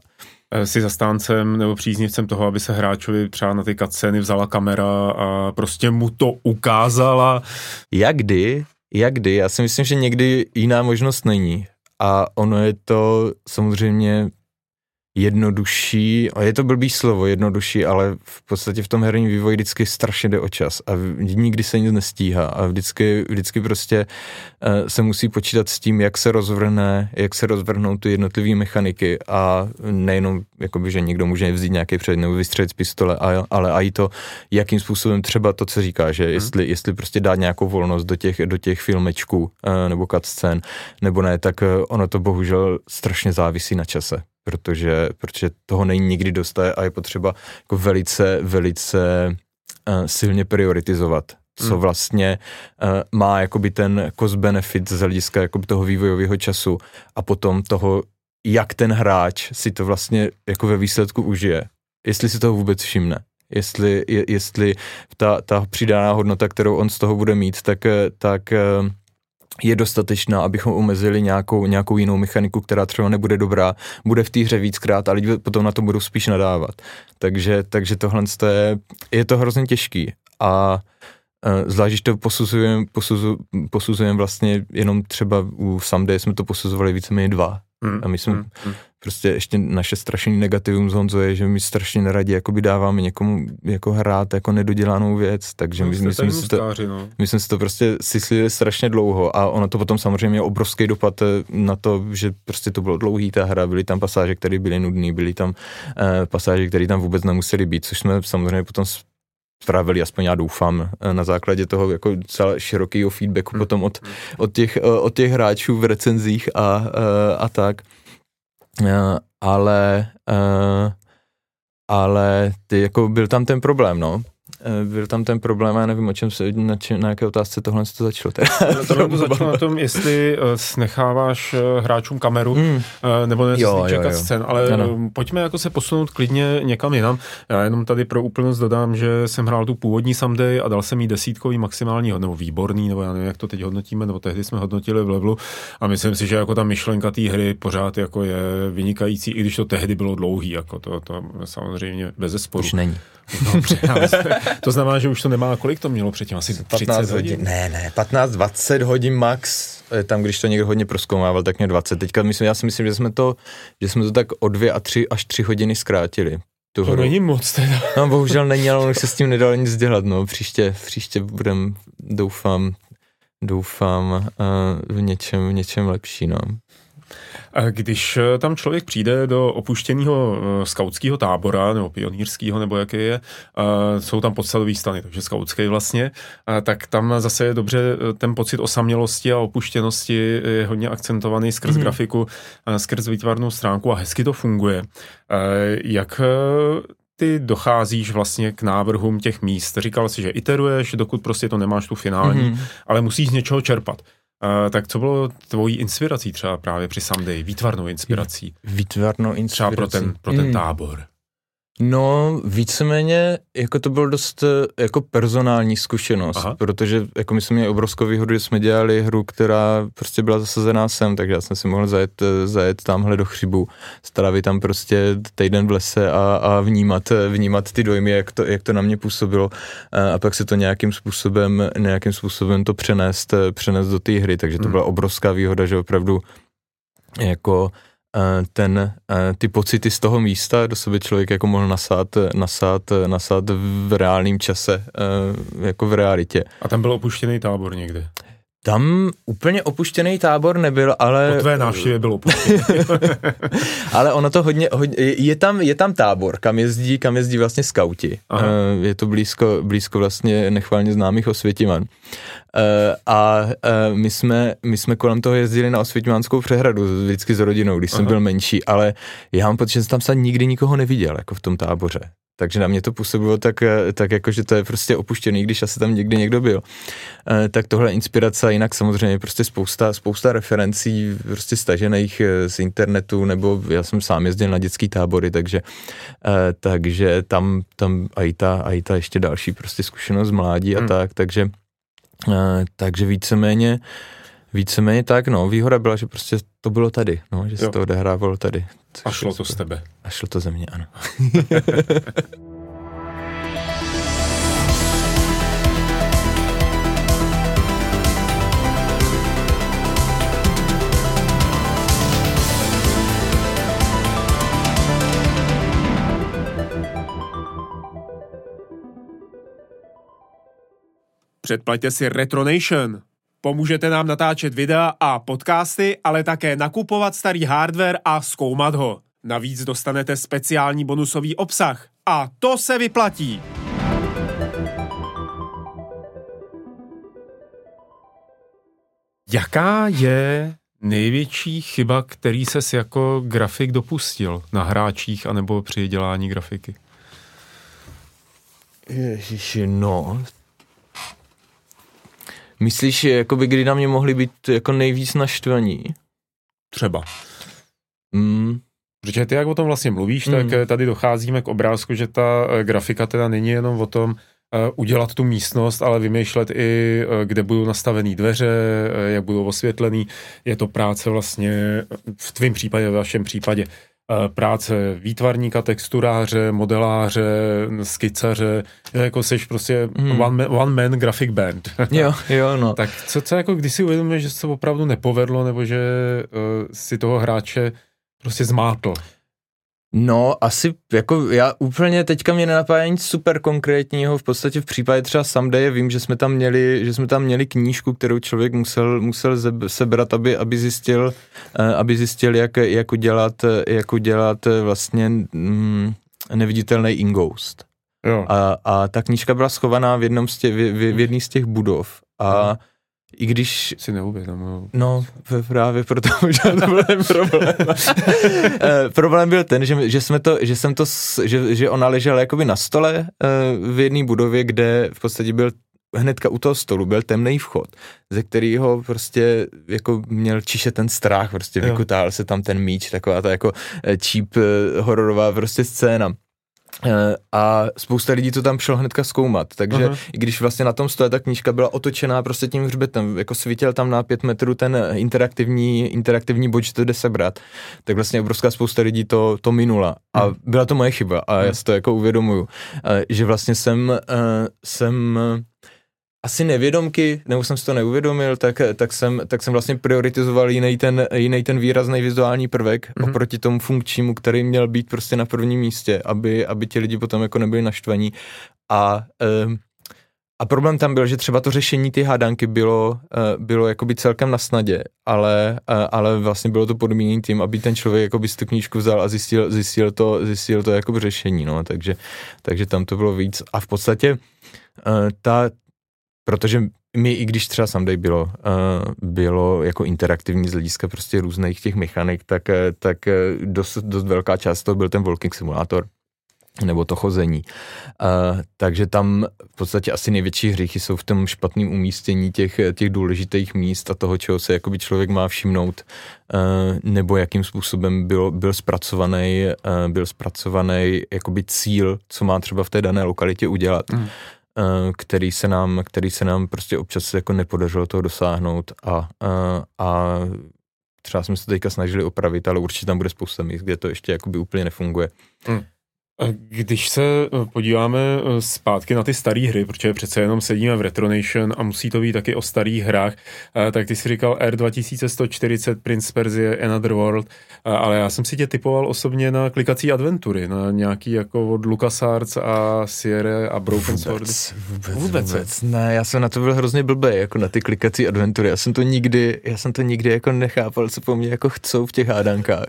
Jsi zastáncem nebo příznivcem toho, aby se hráčovi třeba na ty cutscény vzala kamera a prostě mu to ukázala? Jak kdy? Já si myslím, že někdy jiná možnost není. A ono je to samozřejmě jednodušší, a je to blbý slovo jednodušší, ale v podstatě v tom herním vývoji vždycky strašně jde o čas a nikdy se nic nestíhá a vždycky prostě se musí počítat s tím, jak se rozvrhnou ty jednotlivé mechaniky a nejenom, jakoby, že někdo může vzít nějaký předmět nebo vystřelit z pistole, ale i to, jakým způsobem třeba to, co říká, že jestli prostě dát nějakou volnost do těch filmečků nebo cutscén nebo ne, tak ono to bohužel strašně závisí na čase. Protože toho není nikdy dostaje a je potřeba jako velice silně prioritizovat, co vlastně má jakoby ten cost benefit z hlediska jakoby toho vývojového času a potom toho, jak ten hráč si to vlastně jako ve výsledku užije, jestli si toho vůbec všimne. Jestli ta přidaná hodnota, kterou on z toho bude mít, tak je dostatečná, abychom omezili nějakou jinou mechaniku, která třeba nebude dobrá, bude v té hře víckrát a lidi potom na to budou spíš nadávat. Takže tohle je to hrozně těžký a zvlášť, když to posuzujeme vlastně jenom třeba u Someday jsme to posuzovali víceméně dva. A my jsme prostě ještě naše strašný negativum z Honzo je, že my strašně neradi jakoby dáváme někomu jako hrát jako nedodělanou věc, takže my jsme si to prostě syslili strašně dlouho a ono to potom samozřejmě obrovský dopad na to, že prostě to bylo dlouhý ta hra, byly tam pasáže, které byly nudné, byly tam pasáže, které tam vůbec nemusely být, což jsme samozřejmě potom spravili, aspoň já doufám, na základě toho jako celé širokého feedbacku potom od těch hráčů v recenzích a tak. Ale ty, jako byl tam ten problém, no. Byl tam ten problém, já nevím, o čem se, na jaké otázce tohle to začalo. Tohle začalo na tom, jestli necháváš hráčům kameru, nebo nečekat scén, ale ano. Pojďme jako se posunout klidně někam jinam. Já jenom tady pro úplnost dodám, že jsem hrál tu původní Someday a dal jsem jí 10 maximální, nebo výborný, nebo já nevím, jak to teď hodnotíme, nebo tehdy jsme hodnotili v levelu a myslím si, že jako ta myšlenka té hry pořád jako je vynikající, i když to tehdy bylo dlouhý, jako to samozřejmě bezesporu. Už není. To znamená, že už to nemá, kolik to mělo předtím, asi 30 hodin? Ne, 15-20 hodin max, tam když to někdo hodně proskoumával, tak mě 20. Teďka já si myslím, že jsme to tak o 2 až 3 hodiny zkrátili. To není moc teda. No bohužel není, ale se s tím nedalo nic dělat, no, příště budem, doufám v něčem lepší, no. Když tam člověk přijde do opuštěného skautského tábora, nebo pionýrského, nebo jaký je, jsou tam podsadové stany, takže skautský vlastně, tak tam zase je dobře ten pocit osamělosti a opuštěnosti je hodně akcentovaný skrz grafiku, skrz výtvarnou stránku a hezky to funguje. Jak ty docházíš vlastně k návrhům těch míst? Říkal jsi, že iteruješ, dokud prostě to nemáš tu finální, ale musíš z něčeho čerpat. Tak co bylo tvojí inspirací třeba právě při Someday, výtvarnou inspirací? Výtvarnou inspirací. Třeba pro ten tábor. No, víceméně, jako to bylo dost jako personální zkušenost, protože jako my jsme měli obrovskou výhodu, že jsme dělali hru, která prostě byla zasazená sem, takže já jsem si mohl zajet tamhle do Chřibu, strávit tam prostě týden v lese a vnímat ty dojmy, jak to na mě působilo a pak se to nějakým způsobem to přenést do té hry, takže to byla obrovská výhoda, že opravdu jako ty pocity z toho místa do sebe člověk jako mohl nasát v reálném čase, jako v realitě. A tam byl opuštěný tábor někde? Tam úplně opuštěný tábor nebyl, ale... Po tvé návštěvě byl opuštěný. Ale ono to hodně je tam tábor, kam jezdí vlastně skauti. Je to blízko vlastně nechválně známých Osvětiman. A my jsme kolem toho jezdili na Osvětimanskou přehradu, vždycky s rodinou, když jsem byl menší, ale já mám pocit, že jsem tam snad nikdy nikoho neviděl, jako v tom táboře. Takže na mě to působilo tak jako, že to je prostě opuštěný, když asi tam někdy někdo byl. Tak tohle inspirace, jinak samozřejmě prostě spousta referencí prostě stažených z internetu, nebo já jsem sám jezdil na dětský tábory, takže tam a i ta ještě další prostě zkušenost mládí a tak, takže víceméně tak, no, výhoda byla, že prostě to bylo tady, no, že se to odehrávalo tady. A šlo to z tebe. A šlo to ze mě, ano. Předplaťte si Retronation. Pomůžete nám natáčet videa a podcasty, ale také nakupovat starý hardware a zkoumat ho. Navíc dostanete speciální bonusový obsah. A to se vyplatí! Jaká je největší chyba, který ses jako grafik dopustil na hráčích anebo při dělání grafiky? Ježiši, no. Myslíš, jakoby, kdy na mě mohli být jako nejvíc naštvaní? Třeba. Protože ty, jak o tom vlastně mluvíš, tak tady docházíme k obrázku, že ta grafika teda není jenom o tom udělat tu místnost, ale vymýšlet i, kde budou nastavený dveře, jak budou osvětlený. Je to práce vlastně, v tvém případě, v vašem případě, práce výtvarníka, texturáře, modeláře, skicaře, jako seš prostě one man graphic band. jo, no. Tak co jako když si uvědomuješ, že se to opravdu nepovedlo, nebo že si toho hráče prostě zmátl? No, asi, jako já úplně teďka mě nenapadá nic super konkrétního, v podstatě v případě třeba Someday vím, že jsme tam měli, knížku, kterou člověk musel sebrat, aby zjistil, jak udělat vlastně neviditelný inghoust. A ta knížka byla schovaná v jedné z těch budov a i když... Si neuvědomuji. No, právě proto možná to byl ten problém. Problém byl ten, že ona ležela jakoby na stole v jedné budově, kde v podstatě byl hnedka u toho stolu byl temný vchod, ze kterého prostě jako měl čiše ten strach, prostě vykutál se tam ten míč, taková ta jako cheap hororová prostě scéna. A spousta lidí to tam šlo hnedka zkoumat, takže i když vlastně na tom stole ta knížka byla otočená prostě tím hřbetem, jako svítil tam na 5 metrů ten interaktivní bod, že to jde sebrat, tak vlastně obrovská spousta lidí to minula a byla to moje chyba a já si to jako uvědomuju, že vlastně jsem asi nevědomky, nebo jsem si to neuvědomil, tak jsem vlastně prioritizoval jiný ten výrazný vizuální prvek oproti tomu funkčnímu, který měl být prostě na prvním místě, aby ti lidi potom jako nebyli naštvaní. A problém tam byl, že třeba to řešení ty hádanky bylo jakoby celkem na snadě, ale vlastně bylo to podmíněné tím, aby ten člověk jakoby tu knížku vzal a zjistil to jakoby řešení, no, takže tam to bylo víc. A v podstatě protože mi, i když třeba Someday bylo jako interaktivní z hlediska prostě různých těch mechanik, tak dost velká část toho byl ten walking simulátor, nebo to chození. Takže tam v podstatě asi největší hříchy jsou v tom špatném umístění těch důležitých míst a toho, čeho se jakoby člověk má všimnout, nebo jakým způsobem byl zpracovaný jakoby cíl, co má třeba v té dané lokalitě udělat. Který se nám prostě občas jako nepodařilo toho dosáhnout a třeba jsme se teďka snažili opravit, ale určitě tam bude spousta míst, kde to ještě jakoby úplně nefunguje. Když se podíváme zpátky na ty staré hry, protože přece jenom sedíme v Retronation a musí to být taky o starých hrách, tak ty jsi říkal Earth 2140, Prince of Persia, Another World, ale já jsem si tě typoval osobně na klikací adventury, na nějaký jako od LucasArts a Sierra a Broken Sword. Vůbec. Ne, já jsem na to byl hrozně blbý, jako na ty klikací adventury. Já jsem to nikdy jako nechápal, co po mně jako chcou v těch hádankách.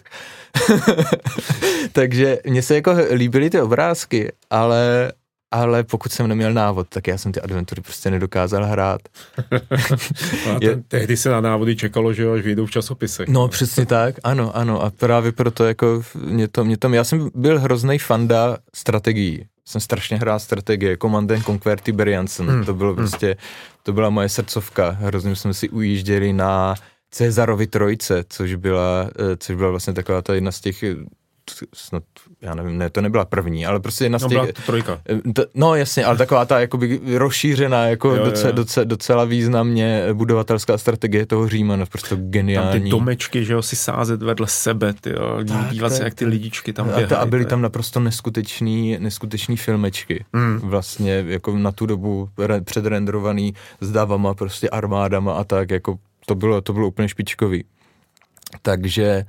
Takže mě se jako líbily ty obrázky, ale pokud jsem neměl návod, tak já jsem ty adventury prostě nedokázal hrát. Tehdy se na návody čekalo, že až vyjdou v časopisech. No přesně tak, ano. A právě proto jako já jsem byl hroznej fanda strategií. Jsem strašně hrál strategie, Command & Conquer Tiberiansen, to byla moje srdcovka. Hrozně jsme si ujížděli na Cezarovi trojce, což byla vlastně taková ta jedna z těch, snad, já nevím, ne, to nebyla první, ale prostě jedna z těch... No, byla to trojka. No, jasně, ale taková ta jakoby rozšířená, jako docela významně budovatelská strategie toho Říma, no, prostě geniální. Tam ty domečky, že jo, si sázet vedle sebe, ty jo, dívat se, jak ty lidičky tam běhají. A byly tam naprosto neskutečný filmečky. Vlastně, jako na tu dobu předrenderovaný s davama, prostě armádama a tak, jako to bylo úplně špičkový. Takže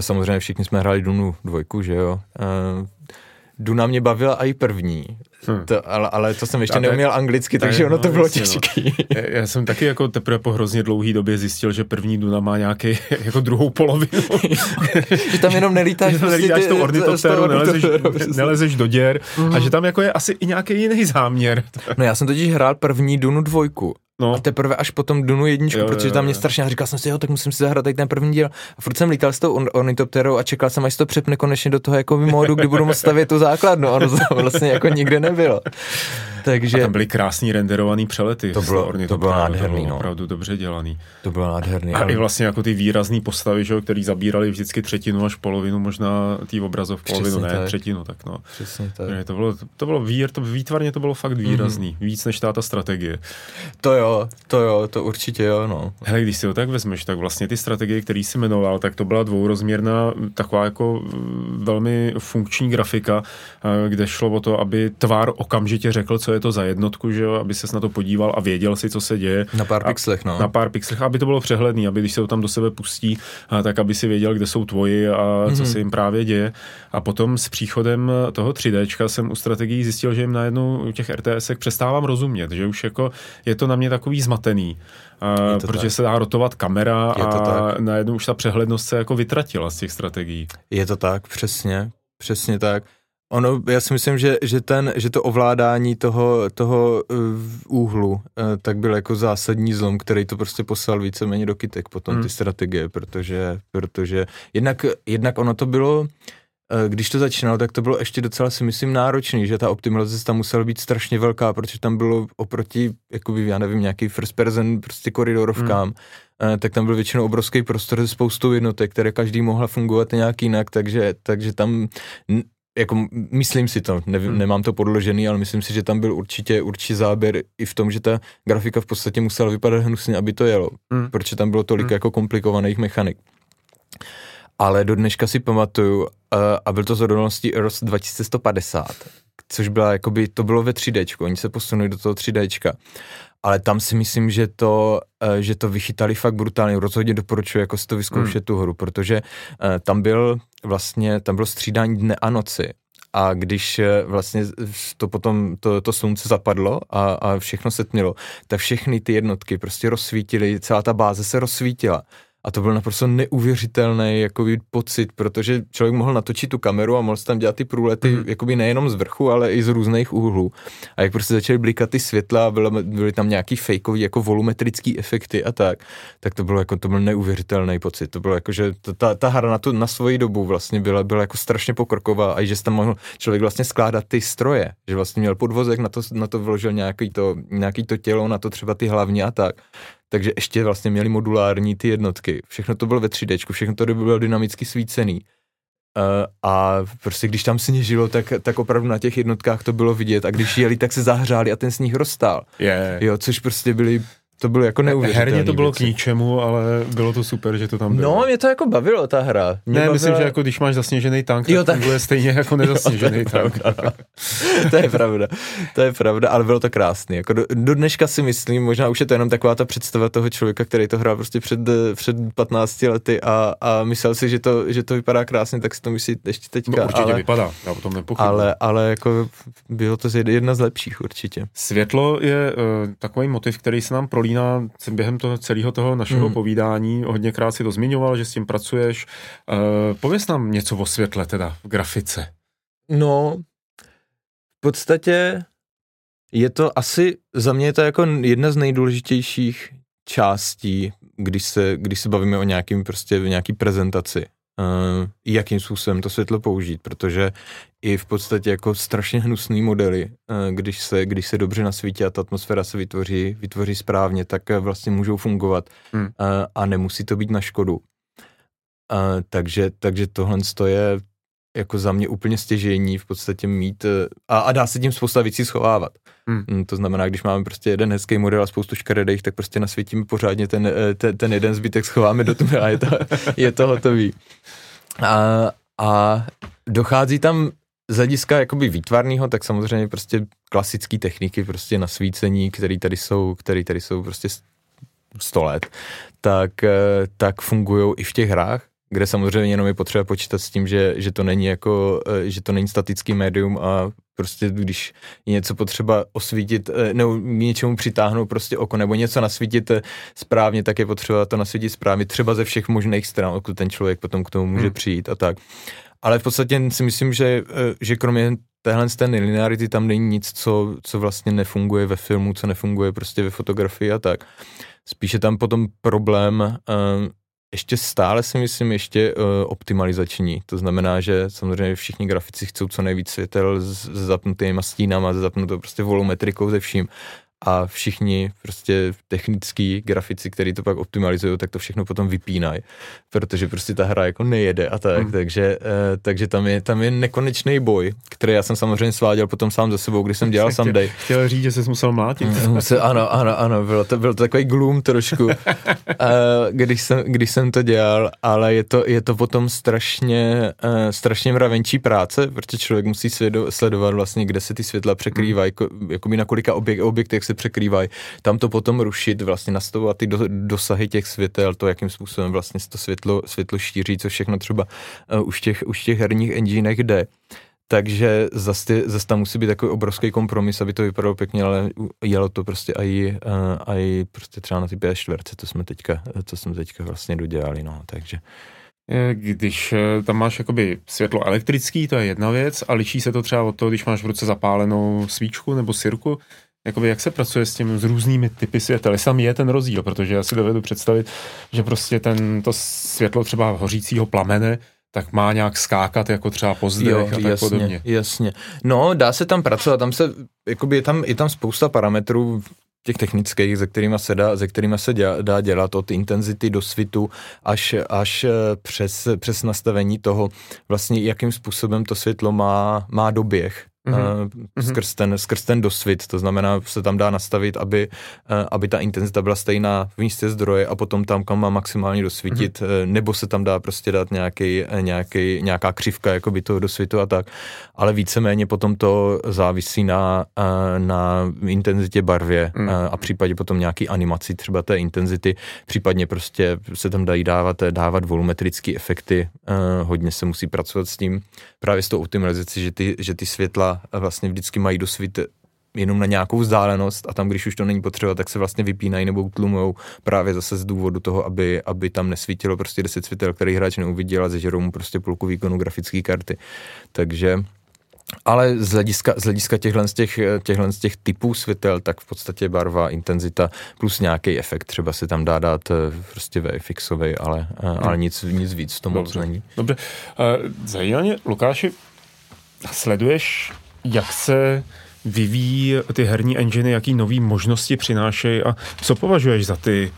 samozřejmě všichni jsme hráli Dunu 2, že jo. Duna mě bavila i první, ale to jsem ještě neuměl anglicky, takže ono to bylo těžké. No. Já jsem taky jako teprve po hrozně dlouhý době zjistil, že první Duna má nějaký jako druhou polovinu. Že tam jenom nelítáš s tou ornitopterou, nelezeš do děr a že tam jako je asi i nějaký jiný záměr. No já jsem totiž hrál první Dunu 2. No. A teprve až potom Dunu 1, protože tam mě strašně říkal jsem si, jo, tak musím si zahrát tady ten první díl. A furt jsem lítal s tou ornitopterou a čekal jsem, až to přepne konečně do toho jako módu, kdy budu moct stavět tu základnu. Ono to vlastně jako nikde nebylo. Takže... A tam byly krásný renderovaný přelety. To bylo nádherný. To bylo opravdu dobře dělaný. To bylo nádherný. A i vlastně jako ty výrazný postavy, že, který zabírali vždycky třetinu až polovinu, možná tý obrazov polovinu, ne tak. Třetinu, tak no. Přesně tak. To bylo výtvarně to bylo fakt výrazný. Mm-hmm. Víc než ta strategie. To jo, to určitě jo, no. Hele, když si to tak vezmeš, tak vlastně ty strategie, který jsi jmenoval, tak to byla dvourozměrná, taková jako velmi funkční grafika, kde šlo o to, aby tvar okamžitě řekl, co je to za jednotku, že jo, aby ses na to podíval a věděl si, co se děje. Na pár pixlech, aby to bylo přehledný, aby když se to tam do sebe pustí, tak aby si věděl, kde jsou tvoji a co se jim právě děje. A potom s příchodem toho 3Dčka jsem u strategií zjistil, že jim najednou u těch RTSek přestávám rozumět, že už jako je to na mě takový zmatený. Protože se dá rotovat kamera a najednou už ta přehlednost se jako vytratila z těch strategií. Je to tak, přesně tak. Ono, já si myslím, že to ovládání toho úhlu tak byl jako zásadní zlom, který to prostě poslal víceméně do kytek potom ty strategie, protože jednak ono to bylo, když to začínalo, tak to bylo ještě docela si myslím náročný, že ta optimalizace tam musela být strašně velká, protože tam bylo oproti, jakoby, já nevím, nějaký first person prostě koridorovkám, tak tam byl většinou obrovský prostor se spoustou jednotek, které každý mohla fungovat nějak jinak, takže tam, jako myslím si to, nemám to podložený, ale myslím si, že tam byl určitě záběr i v tom, že ta grafika v podstatě musela vypadat hnusně, aby to jelo, protože tam bylo tolik jako komplikovaných mechanik. Ale do dneška si pamatuju, a byl to z odolností Earth 2140, což byla jakoby, to bylo ve 3Dčku, oni se posunuli do toho 3Dčka, ale tam si myslím, že to vychytali fakt brutálně, rozhodně doporučuji jako si to vyzkoušet tu hru, protože tam bylo střídání dne a noci. A když vlastně to potom to slunce zapadlo a všechno se tmilo, tak všechny ty jednotky prostě rozsvítily, celá ta báze se rozsvítila. A to byl naprosto neuvěřitelný jakoby, pocit, protože člověk mohl natočit tu kameru a mohl tam dělat ty průlety jakoby nejenom z vrchu, ale i z různých úhlů. A jak prostě začaly blikat ty světla a byly tam nějaký fejkový jako volumetrický efekty a tak to bylo jako, to byl neuvěřitelný pocit. To bylo jako, že ta hra na svoji dobu vlastně byla jako strašně pokroková a i že tam mohl člověk vlastně skládat ty stroje, že vlastně měl podvozek, na to vložil nějaký to tělo, na to třeba ty hlavní a tak. Takže ještě vlastně měli modulární ty jednotky. Všechno to bylo ve 3Dčku, všechno to bylo dynamicky svícený. A prostě když tam sněžilo, tak opravdu na těch jednotkách to bylo vidět a když jeli, tak se zahřáli a ten sníh roztál. Yeah. Jo, což prostě to bylo jako neuvěřitelné. Herně to bylo věci. K ničemu, ale bylo to super, že to tam bylo. No, mě to jako bavilo, ta hra. Myslím, že jako když máš zasněžený tank, jo, tak to bude stejně jako nezasněžený tank. To je pravda, ale bylo to krásný. Jako do dneška si myslím, možná už je to jenom taková ta představa toho člověka, který to hrál prostě před 15 lety a myslel si, že to vypadá krásně, tak si to myslí ještě teďka. No, určitě vypadá, já o tom nepochybuji. Ale jako bylo to jedna z lepších určitě. Světlo je takový motiv, který se nám prolíná během toho celého toho našeho povídání. Hodněkrát si to zmiňoval, že s tím pracuješ. Pověz nám něco o světle teda v grafice. No, v podstatě je to asi, za mě je to jako jedna z nejdůležitějších částí, když se bavíme o nějaký prezentaci. Jakým způsobem to světlo použít, protože i v podstatě jako strašně hnusný modely, když se dobře nasvítí a ta atmosféra se vytvoří správně, tak vlastně můžou fungovat a nemusí to být na škodu. Takže tohle je jako za mě úplně stěžejní v podstatě mít a dá se tím spousta věcí schovávat. To znamená, když máme prostě jeden hezký model a spoustu škaredejch, tak prostě nasvítíme pořádně ten jeden zbytek schováme do tmy a je to hotový. A dochází tam z hlediska jakoby výtvarného, tak samozřejmě prostě klasické techniky, prostě nasvícení, které tady jsou prostě 100 let, tak fungujou i v těch hrách, kde samozřejmě jenom je potřeba počítat s tím, že to není jako, že to není statický médium a prostě když je něco potřeba osvítit, nebo něčemu přitáhnout prostě oko, nebo něco nasvítit správně, tak je potřeba to nasvítit správně, třeba ze všech možných stran, odkud ten člověk potom k tomu může přijít a tak. Ale v podstatě si myslím, že kromě téhle z té nelinearity tam není nic, co vlastně nefunguje ve filmu, co nefunguje prostě ve fotografii a tak. Spíše tam potom problém ještě stále si myslím ještě optimalizační. To znamená, že samozřejmě všichni grafici chcou co nejvíc světel se zapnutýma stínama, se zapnutou prostě volumetrikou ze vším. A všichni prostě technický grafici, který to pak optimalizují, tak to všechno potom vypínají, protože prostě ta hra jako nejede a tak, takže tam je nekonečný boj, který já jsem samozřejmě sváděl potom sám za sebou, když jsem dělal Someday. Chtěl říct, že jsi musel mlátit. Ano, byl to takový gloom trošku, když jsem to dělal, ale je to potom strašně mravenčí práce, protože člověk musí sledovat vlastně, kde se ty světla překrývají, jakoby na kolika objektech se překrývají, tam to potom rušit, vlastně nastavovat ty dosahy těch světel, to, jakým způsobem vlastně to světlo šíří, co všechno třeba už těch herních enginech jde. Takže zase tam musí být takový obrovský kompromis, aby to vypadalo pěkně, ale jelo to prostě i prostě třeba na ty PS4, co jsme teďka vlastně dodělali, no, takže. Když tam máš jakoby světlo elektrický, to je jedna věc, a liší se to třeba od toho, když máš v ruce zapálenou svíčku nebo sirku. Jakoby jak se pracuje s tím, s různými typy světel? Sam je ten rozdíl, protože já si dovedu představit, že prostě to světlo třeba hořícího plamene, tak má nějak skákat jako třeba po zdech a tak jasně, podobně. Jasně. No, dá se tam pracovat, je tam spousta parametrů těch technických, se dá dělat od intenzity do svitu až přes nastavení toho, vlastně jakým způsobem to světlo má doběh. Skrz ten dosvit, to znamená, se tam dá nastavit, aby ta intenzita byla stejná v místě zdroje a potom tam, kam má maximálně dosvítit, nebo se tam dá prostě dát nějaká křivka jakoby toho dosvitu a tak, ale víceméně potom to závisí na intenzitě barvě a případně potom nějaký animaci třeba té intenzity, případně prostě se tam dají dávat volumetrické efekty, hodně se musí pracovat s tím, právě s tou optimalizací, že ty světla vlastně vždycky mají dosvit jenom na nějakou vzdálenost a tam, když už to není potřeba, tak se vlastně vypínají nebo utlumujou právě zase z důvodu toho, aby tam nesvítilo prostě 10 světel, který hráč neuviděl a zežerou mu prostě půlku výkonu grafické karty. Takže, ale z hlediska těchto typů světel, tak v podstatě barva, intenzita plus nějaký efekt třeba se tam dá dát prostě VFXovej, ale nic víc v tom moc není. Dobře. Zajímavé, Lukáši, sleduješ, jak se vyvíjí ty herní enginy, jaký nový možnosti přinášejí a co považuješ za ty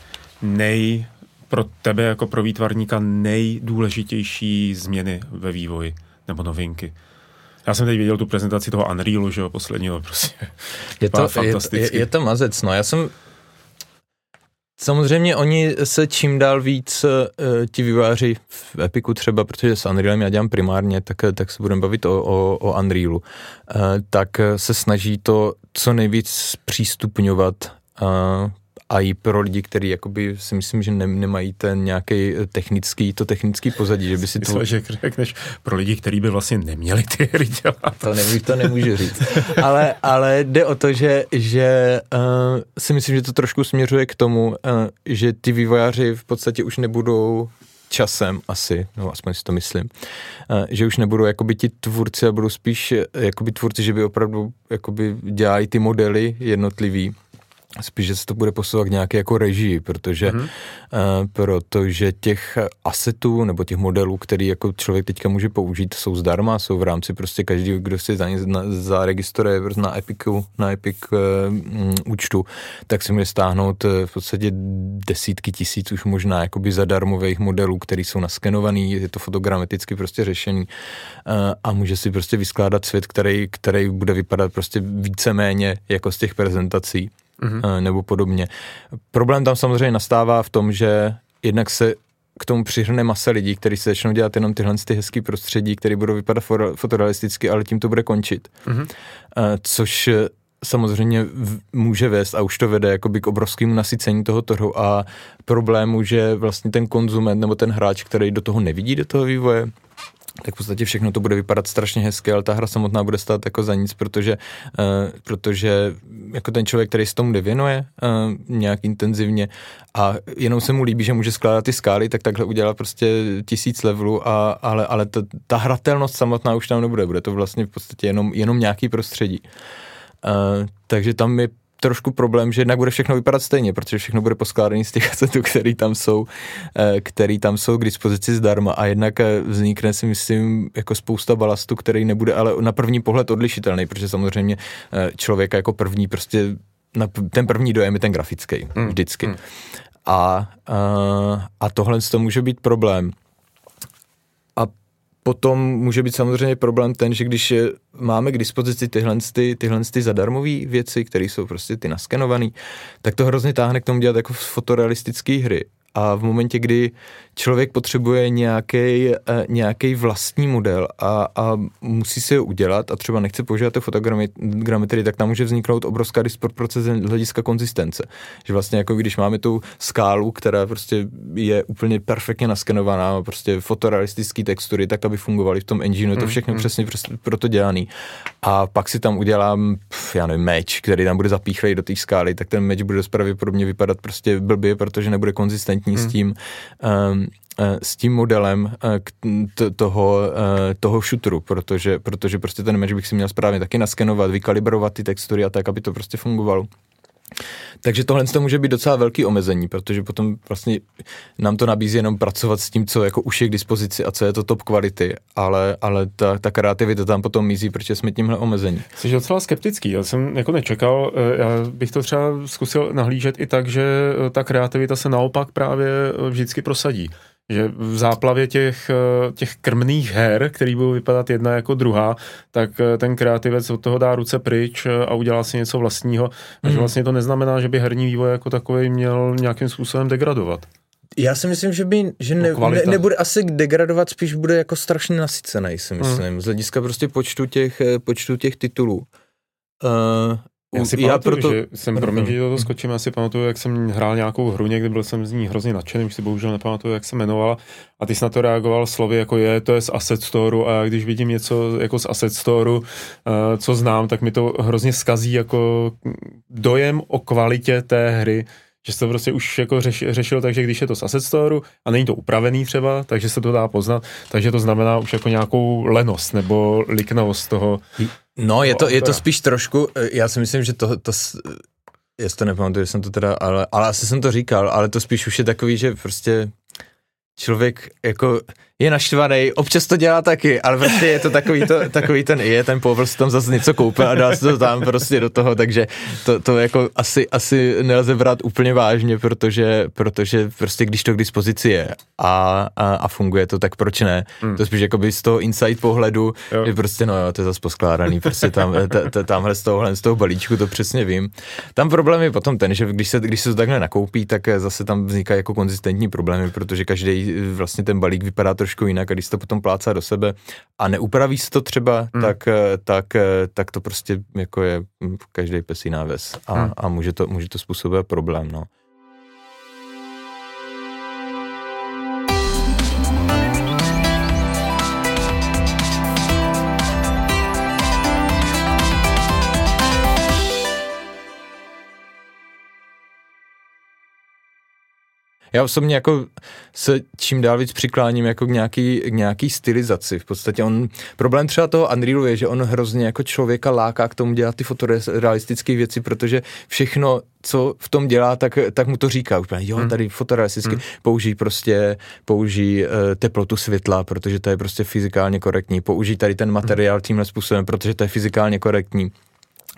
pro tebe jako pro výtvarníka nejdůležitější změny ve vývoji nebo novinky? Já jsem teď viděl tu prezentaci toho Unrealu, že jo, posledního, prostě. Je to mazec, no, já jsem... Samozřejmě oni se čím dál víc ti vývojáři v Epiku třeba, protože s Unrealem já dělám primárně, tak se budeme bavit o Unrealu, tak se snaží to co nejvíc zpřístupňovat a i pro lidi, kteří jakoby si myslím, že nemají ten nějaký technický pozadí, že by si to... Myslím, že řekneš pro lidi, kteří by vlastně neměli ty hry dělat. To nemůžu říct. Ale jde o to, že si myslím, že to trošku směřuje k tomu, že ty vývojáři v podstatě už nebudou časem asi, no aspoň si to myslím, že už nebudou jakoby ti tvůrci a budou spíš jakoby tvůrci, že by opravdu jakoby dělají ty modely jednotlivý. Spíš, že se to bude posouvat k nějaké jako režii, protože těch asetů nebo těch modelů, který jako člověk teďka může použít, jsou zdarma, jsou v rámci prostě každý, kdo si zaregistruje na Epic účtu, tak si může stáhnout v podstatě desítky tisíc už možná jakoby zadarmových modelů, který jsou naskenovaný, je to fotogrametricky prostě řešený a může si prostě vyskládat svět, který bude vypadat prostě víceméně jako z těch prezentací. Nebo podobně. Problém tam samozřejmě nastává v tom, že jednak se k tomu přihrne masa lidí, kteří se začnou dělat jenom tyhle ty hezký prostředí, které budou vypadat fotorealisticky, ale tím to bude končit. Což samozřejmě může vést a už to vede jakoby k obrovskému nasycení toho trhu a problému, že vlastně ten konzument nebo ten hráč, který do toho nevidí, do toho vývoje, tak v podstatě všechno to bude vypadat strašně hezky, ale ta hra samotná bude stát jako za nic, protože jako ten člověk, který se tomu nevěnuje nějak intenzivně a jenom se mu líbí, že může skládat ty skály, tak takhle udělá prostě 1000 levelů, ale ta hratelnost samotná už tam nebude, bude to vlastně v podstatě jenom nějaký prostředí. Takže tam je trošku problém, že jednak bude všechno vypadat stejně, protože všechno bude poskládané z těch assetů, který tam jsou k dispozici zdarma a jednak vznikne si myslím jako spousta balastu, který nebude ale na první pohled odlišitelný, protože samozřejmě člověka jako první prostě, ten první dojem je ten grafický, vždycky. A tohle to může být problém. Potom může být samozřejmě problém ten, že když máme k dispozici tyhle zadarmové věci, které jsou prostě ty naskenované, tak to hrozně táhne k tomu dělat jako fotorealistické hry. A v momentě, kdy člověk potřebuje nějaký vlastní model a musí se ho udělat a třeba nechce používat té fotogrametry, tak tam může vzniknout obrovská disproporce z hlediska konzistence. Že vlastně jako když máme tu skálu, která prostě je úplně perfektně naskenovaná, prostě fotorealistické textury, tak aby fungovaly v tom engineu, je to všechno přesně proto dělaný. A pak si tam udělám, já nevím, meč, který tam bude zapíchlej do té skály, tak ten meč bude dost pravděpodobně vypadat prostě blbě, protože nebude konzistentní s tím modelem toho šutru, protože prostě ten meč bych si měl správně taky naskenovat, vykalibrovat ty textury a tak, aby to prostě fungovalo. Takže tohle to může být docela velký omezení, protože potom vlastně nám to nabízí jenom pracovat s tím, co jako už je k dispozici a co je to top kvality, ale ta kreativita tam potom mizí, protože jsme tímhle omezení. Jsi docela skeptický, já jsem jako nečekal, já bych to třeba zkusil nahlížet i tak, že ta kreativita se naopak právě vždycky prosadí. Že v záplavě těch krmných her, který budou vypadat jedna jako druhá, tak ten kreativec od toho dá ruce pryč a udělá si něco vlastního. Takže vlastně to neznamená, že by herní vývoj jako takový měl nějakým způsobem degradovat. Já si myslím, že nebude asi degradovat, spíš bude jako strašně nasycený, si myslím. Z hlediska prostě počtu těch titulů. Já si pamatuju, jak jsem hrál nějakou hru někdy, byl jsem z ní hrozně nadšený, už si bohužel nepamatuju, jak se jmenovala, a ty jsi na to reagoval slovy, jako to je z Asset Storeu, a když vidím něco jako z Asset Storeu, co znám, tak mi to hrozně skazí jako dojem o kvalitě té hry, že se to prostě už jako řešilo, takže když je to z Asset Storeu a není to upravený třeba, takže se to dá poznat, takže to znamená už jako nějakou lenost nebo liknavost toho. No, je to spíš trošku, já si myslím, že to já si to nepamatuju, jsem to teda, ale asi jsem to říkal, ale to spíš už je takový, že prostě člověk jako je naštvaný, občas to dělá taky, ale prostě je to takový ten povr tam zase něco koupil a dá se to tam prostě do toho, takže to jako asi nelze brát úplně vážně, protože prostě když to k dispozici je a funguje to, tak proč ne? To spíš jakoby z toho insight pohledu, že prostě to je zase poskládaný, prostě tamhle z toho balíčku to přesně vím. Tam problém je potom ten, že když se to takhle nakoupí, tak zase tam vznikají jako konzistentní problémy, protože každý vlastně ten balík vypadá trošku jinak a když se to potom plácá do sebe a neupraví se to třeba, tak to prostě jako je každej pes jiná ves a může to způsobovat problém, no. Já osobně jako se čím dál víc přikláním jako k nějaký stylizaci. V podstatě problém třeba toho Unrealu je, že on hrozně jako člověka láká k tomu dělat ty fotorealistické věci, protože všechno, co v tom dělá, tak mu to říká. Úplně, tady fotorealisticky použij teplotu světla, protože to je prostě fyzikálně korektní. Použij tady ten materiál tímhle způsobem, protože to je fyzikálně korektní.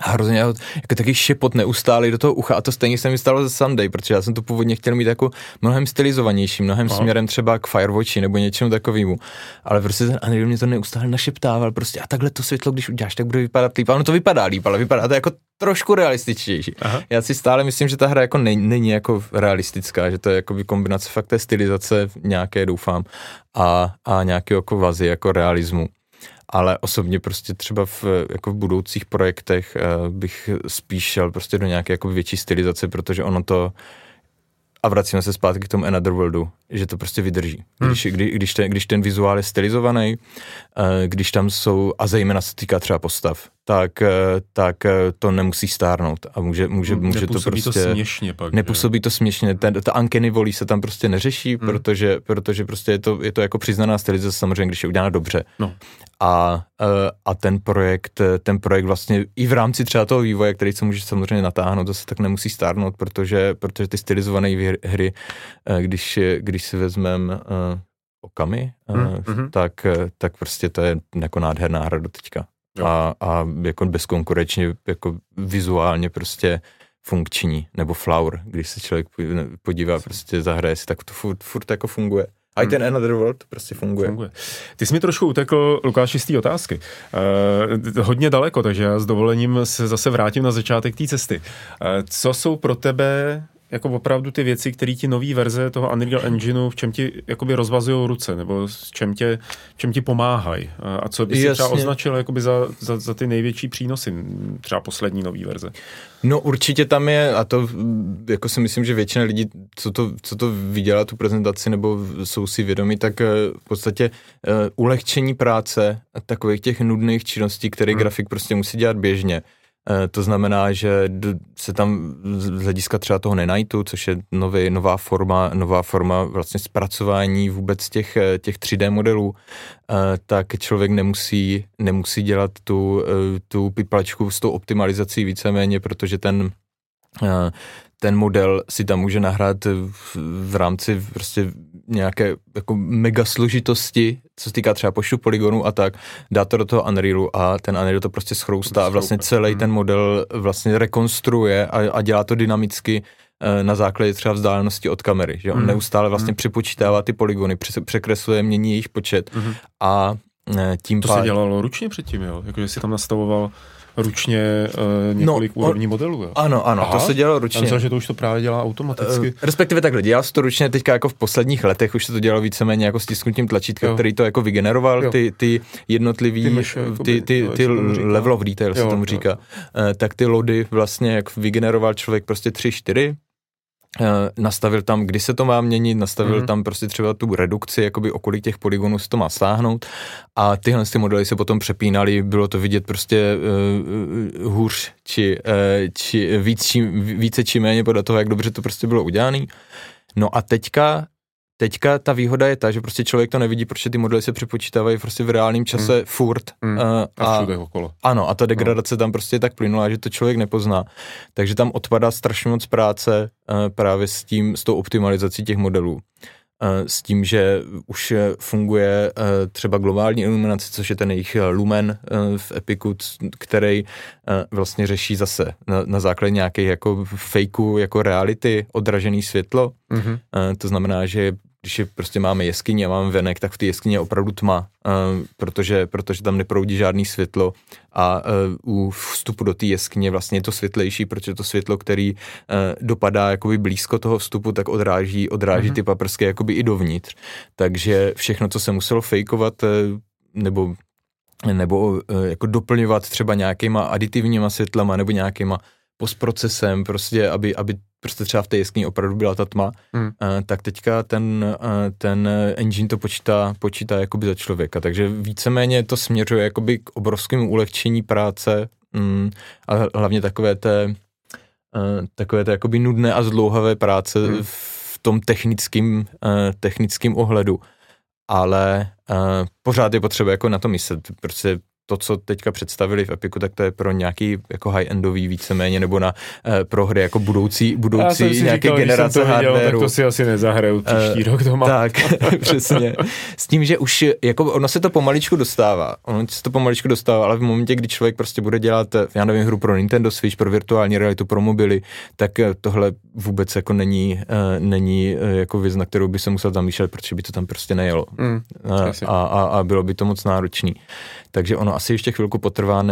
A hrozně jako taky šepot neustálý do toho ucha a to stejně se mi stalo ze Someday, protože já jsem to původně chtěl mít jako mnohem stylizovanější, mnohem směrem třeba k Firewatchi nebo něčemu takovému, ale prostě ten Unreal mě to neustále našeptával prostě a takhle to světlo, když uděláš, tak bude vypadat líp. Ano, to vypadá líp, ale vypadá to jako trošku realističtější. Aha. Já si stále myslím, že ta hra jako není jako realistická, že to je jako kombinace fakt té stylizace nějaké, doufám, a nějakého jako vazy, jako realismu. ale osobně prostě třeba jako v budoucích projektech bych spíš šel prostě do nějaké jako větší stylizace, protože ono to, a vracíme se zpátky k tomu Another Worldu, že to prostě vydrží. Když ten vizuál je stylizovaný, když tam jsou, a zejména se týká třeba postav, tak to nemusí stárnout a může to prostě... Nepůsobí to směšně pak. Nepůsobí to směšně. Ta ankeny volí se tam prostě neřeší, protože prostě je to jako přiznaná stylizace, samozřejmě, když je udělána dobře. No. A ten projekt vlastně i v rámci třeba toho vývoje, který se může samozřejmě natáhnout, zase tak nemusí stárnout, protože ty stylizované hry, když si vezmeme Okami, tak prostě to je jako nádherná hra do teďka. A jako bezkonkurenčně jako vizuálně prostě funkční, nebo Flower, když se člověk podívá, prostě zahraje si, tak to furt jako funguje. A i ten Another World prostě funguje. Ty jsi mi trošku utekl, Lukáši, z té otázky. Hodně daleko, takže já s dovolením se zase vrátím na začátek té cesty. Co jsou pro tebe jako opravdu ty věci, které ti nový verze toho Unreal Engineu, v čem ti jakoby rozvazují ruce, nebo v čem ti pomáhají? A co by si třeba označil jakoby za ty největší přínosy, třeba poslední nový verze? No určitě tam je, a to jako si myslím, že většina lidí, co to viděla tu prezentaci, nebo jsou si vědomi, tak v podstatě ulehčení práce a takových těch nudných činností, které grafik prostě musí dělat běžně. To znamená, že se tam z hlediska třeba toho Nenightu, což je nová forma vlastně zpracování vůbec těch 3D modelů, tak člověk nemusí dělat tu piplačku s tou optimalizací víceméně, protože ten model si tam může nahrát v rámci prostě nějaké jako mega složitosti, co se týká třeba počtu polygonů a tak, dá to do toho Unrealu a ten Unreal to prostě schroustá a vlastně celý ten model vlastně rekonstruuje a dělá to dynamicky na základě třeba vzdálenosti od kamery, že on neustále vlastně přepočítává ty polygony, překresluje, mění jejich počet a tím to se dělalo ručně předtím, jo? Jakože si tam nastavoval ručně několik úrovní modelů. Jo? Ano, aha, to se dělalo ručně. Já myslím, že to už to právě dělá automaticky. Respektive takhle, dělal se to ručně teďka jako v posledních letech, už se to dělalo víceméně jako stisknutím tlačítka, jo, který to jako vygeneroval, ty jednotlivý, ty level of detail se tomu říká. Tak ty lody vlastně, jak vygeneroval člověk prostě 3-4, nastavil tam, kdy se to má měnit, nastavil tam prostě třeba tu redukci, jakoby okolik těch polygonů se to má sáhnout a tyhle ty modely se potom přepínaly, bylo to vidět prostě hůř či více či méně podle toho, jak dobře to prostě bylo udělaný. No a teďka ta výhoda je ta, že prostě člověk to nevidí, protože ty modely se přepočítávají prostě v reálném čase furt. A všude okolo. Ano, a ta degradace tam prostě je tak plynulá, že to člověk nepozná. Takže tam odpadá strašně moc práce právě s tou optimalizací těch modelů. S tím, že už funguje třeba globální iluminace, což je ten jejich Lumen v Epiku, který vlastně řeší zase na základě nějakých jako fejků, jako reality, odražený světlo. To znamená, že když prostě máme jeskyni a máme venek, tak v té jeskyni je opravdu tma, protože tam neproudí žádný světlo a u vstupu do té jeskyně vlastně je to světlejší, protože to světlo, který dopadá jakoby blízko toho vstupu, tak odráží ty paprsky jakoby i dovnitř. Takže všechno, co se muselo fejkovat nebo jako doplňovat třeba nějakýma aditivníma světlama nebo nějakýma postprocesem, prostě, aby prostě třeba v té jeskyni opravdu byla ta tma, tak teďka ten engine to počítá jakoby za člověka, takže víceméně to směřuje jakoby k obrovskému ulehčení práce a hlavně takové té jakoby nudné a zdlouhavé práce v tom technickým ohledu, ale pořád je potřeba jako na to myslet, prostě to, co teďka představili v Epiku, tak to je pro nějaký jako high-endový víceméně, nebo na pro hry jako budoucí nějaké generace hardwareu. Tak to si asi nezahraju příští rok doma. Tak, přesně. S tím, že už jako ono se to pomaličku dostává. Ale v momentě, kdy člověk prostě bude dělat, já nevím, hru pro Nintendo Switch, pro virtuální realitu, pro mobily, tak tohle vůbec jako není jako věc, na kterou by se musel zamýšlet, protože by to tam prostě nejelo. A bylo by to moc náročný. Takže ono asi ještě chvilku potrvá,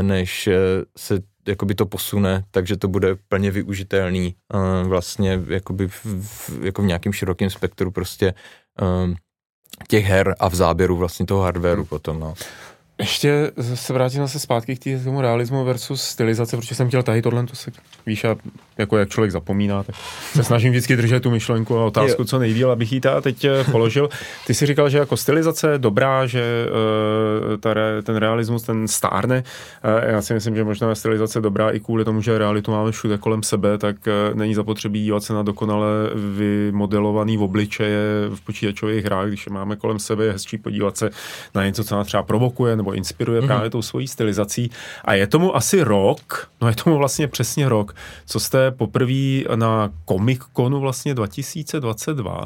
než se jakoby to posune, takže to bude plně využitelný vlastně jakoby v nějakém širokém spektru prostě těch her a v záběru vlastně toho hardwaru potom, no. Ještě se vrátím zase zpátky k tomu realismu versus stylizace, protože jsem chtěl tady tohle, to se víš, a jako jak člověk zapomíná, tak se snažím vždycky držet tu myšlenku a otázku, co nejdýl, abych ji teď položil. Ty jsi říkal, že jako stylizace dobrá, že ten realismus, ten stárne. Já si myslím, že možná stylizace dobrá i kvůli tomu, že realitu máme všude kolem sebe, tak není zapotřebí dívat se na dokonale vymodelovaný obličeje v počítačových hrách, když je máme kolem sebe, je hezčí podívat se na něco, co nás třeba provokuje nebo inspiruje právě tou svojí stylizací. A je tomu asi rok, no je tomu vlastně přesně rok, co jste poprvé na Comic-Conu vlastně 2022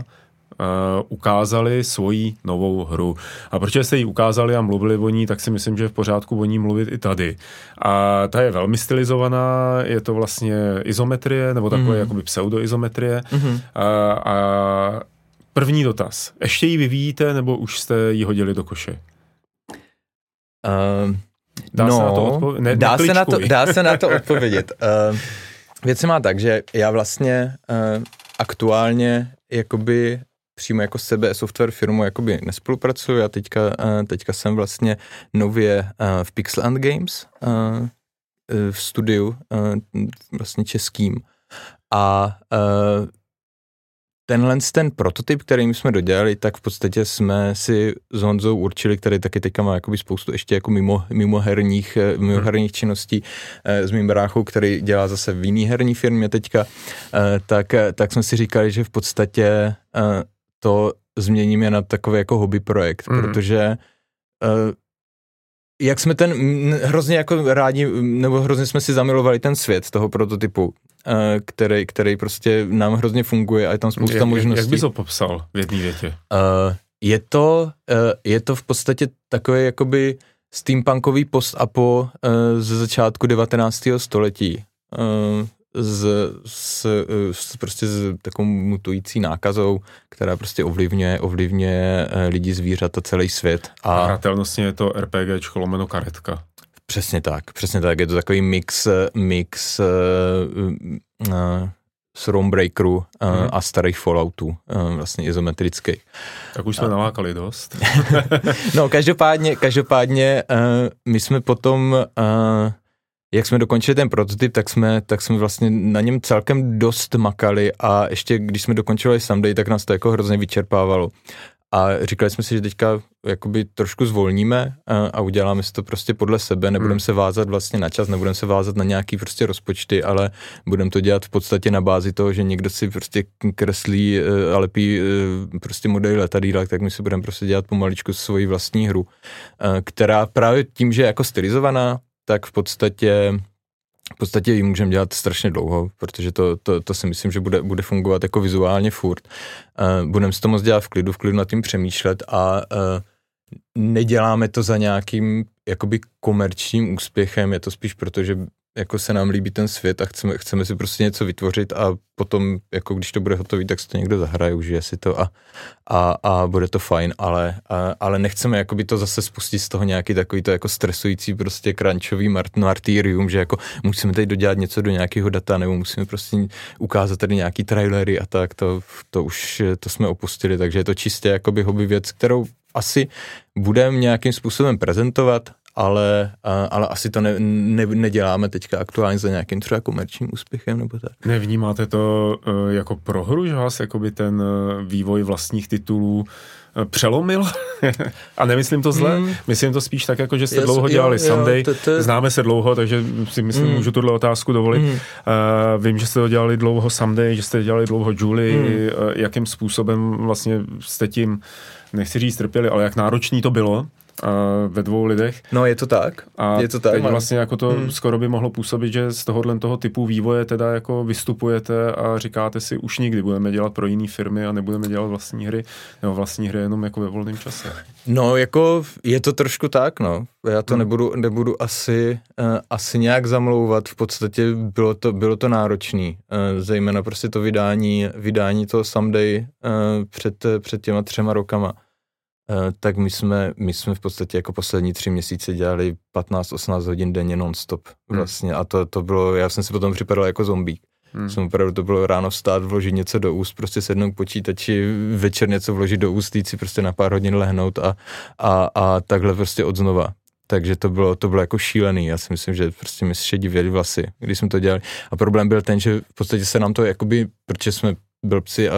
ukázali svoji novou hru. A protože jste ji ukázali a mluvili o ní, tak si myslím, že je v pořádku o ní mluvit i tady. A ta je velmi stylizovaná, je to vlastně izometrie, nebo takové jakoby pseudoizometrie. A první dotaz. Ještě ji vyvíjíte, nebo už jste ji hodili do koše? Dá se na to odpovědět. Věc se má tak, že já vlastně aktuálně jakoby přímo jako CBE Software firmu jakoby nespolupracuji a teďka jsem vlastně nově v PixelAnt Games v studiu vlastně českým a ten prototyp, který my jsme dodělali, tak v podstatě jsme si s Honzou určili, který taky teďka má jakoby spoustu ještě jako mimo herních činností s mým bráchou, který dělá zase v jiný herní firmě teďka, tak jsme si říkali, že v podstatě to změníme na takový jako hobby projekt, protože jak jsme ten hrozně jako rádi, nebo hrozně jsme si zamilovali ten svět toho prototypu, který prostě nám hrozně funguje a je tam spousta možností. Jak bys ho popsal v jedné větě? Je to v podstatě takové jakoby steampunkový post-apo ze začátku 19. století. Prostě s takovou mutující nákazou, která prostě ovlivňuje lidi, zvířata, celý svět. A hratelnostně je to RPGčko lomeno karetka. Přesně tak. Je to takový mix s Romebreakeru a starých Falloutů, vlastně izometrických. Tak už jsme nalákali dost. No, každopádně my jsme potom... Jak jsme dokončili ten prototyp, tak jsme vlastně na něm celkem dost makali a ještě když jsme dokončili Someday, tak nás to jako hrozně vyčerpávalo. A říkali jsme si, že teďka jakoby trošku zvolníme a uděláme si to prostě podle sebe, nebudeme se vázat vlastně na čas, nebudeme se vázat na nějaký prostě rozpočty, ale budeme to dělat v podstatě na bázi toho, že někdo si prostě kreslí a lepí prostě modely letadýla, tak my si budeme prostě dělat pomaličku svoji vlastní hru, která právě tím, že je jako stylizovaná, tak v podstatě ji můžeme dělat strašně dlouho, protože to si myslím, že bude fungovat jako vizuálně furt. Budeme si to moc dělat v klidu nad tím přemýšlet a neděláme to za nějakým jakoby komerčním úspěchem, je to spíš proto, že jako se nám líbí ten svět a chceme si prostě něco vytvořit a potom, jako když to bude hotový, tak si to někdo zahraje, užije si to a bude to fajn, ale nechceme jakoby to zase spustit z toho nějaký takový to jako stresující prostě crunchový martyrium, že jako musíme tady dodělat něco do nějakého data nebo musíme prostě ukázat tady nějaký trailery a tak, to už jsme opustili, takže je to čistě jakoby hobby věc, kterou asi budeme nějakým způsobem prezentovat, ale asi to neděláme teďka aktuálně za nějakým třeba komerčním úspěchem nebo tak. Nevnímáte to jako prohru, že vás jakoby ten vývoj vlastních titulů přelomil? A nemyslím to zle, myslím to spíš tak, jako že jste dlouho dělali Someday, známe se dlouho, takže si myslím, můžu tuhle otázku dovolit. Vím, že jste to dělali dlouho Someday, že jste dělali dlouho J.U.L.I.A., jakým způsobem vlastně jste tím, nechci říct trpěli, ale jak náročný to bylo ve dvou lidech. No, je to tak. Teď vlastně jako to skoro by mohlo působit, že z toho typu vývoje teda jako vystupujete a říkáte si, už nikdy budeme dělat pro jiný firmy a nebudeme dělat vlastní hry, nebo vlastní hry jenom jako ve volném čase. No, jako je to trošku tak, no. Já to nebudu asi nějak zamlouvat, v podstatě bylo to náročný. Zejména prostě to vydání toho Someday před těma 3 rokama. Tak my jsme v podstatě jako poslední 3 měsíce dělali 15-18 hodin denně non-stop vlastně a to bylo, já jsem si potom připadal jako zombík. Jsem opravdu, to bylo ráno vstát, vložit něco do úst, prostě sednout k počítači, večer něco vložit do úst, jít si prostě na pár hodin lehnout a takhle prostě odznova. Takže to bylo jako šílený. Já si myslím, že prostě mi šedivěly vlasy, když jsme to dělali. A problém byl ten, že v podstatě se nám to jakoby, protože jsme blbci a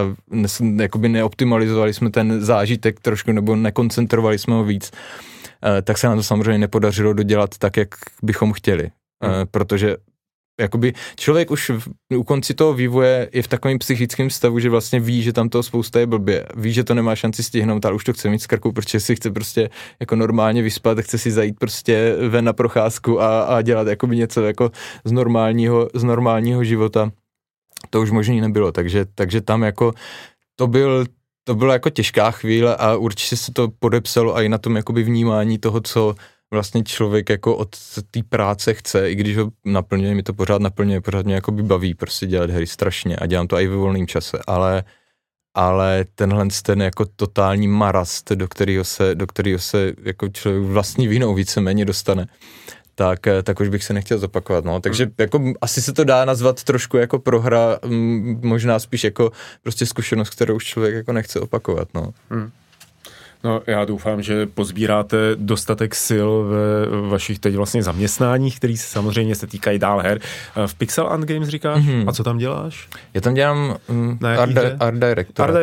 jakoby neoptimalizovali jsme ten zážitek trošku, nebo nekoncentrovali jsme ho víc, tak se nám to samozřejmě nepodařilo dodělat tak, jak bychom chtěli. Protože jakoby člověk už u konci toho vývoje je v takovém psychickém stavu, že vlastně ví, že tam toho spousta je blbě, ví, že to nemá šanci stihnout, ale už to chce mít z krku, protože si chce prostě jako normálně vyspat, chce si zajít prostě ven na procházku a dělat jakoby něco jako z normálního života. To už možný nebylo, takže tam jako to byla jako těžká chvíle a určitě se to podepsalo a i na tom jakoby vnímání toho, co vlastně člověk jako od té práce chce, i když ho naplňuje, mi to pořád naplňuje, pořád mě jako by baví prostě dělat hry strašně a dělám to i ve volném čase, ale tenhle ten jako totální marast, do kterého se jako člověk vlastní vinou víceméně dostane, tak už bych se nechtěl zopakovat, no, takže jako asi se to dá nazvat trošku jako prohra, možná spíš jako prostě zkušenost, kterou už člověk jako nechce opakovat, no. No, já doufám, že pozbíráte dostatek sil ve vašich teď vlastně zaměstnáních, který samozřejmě se týkají dál her. V PixelAnt Games říkáš? Mm-hmm. A co tam děláš? Já tam dělám art directora.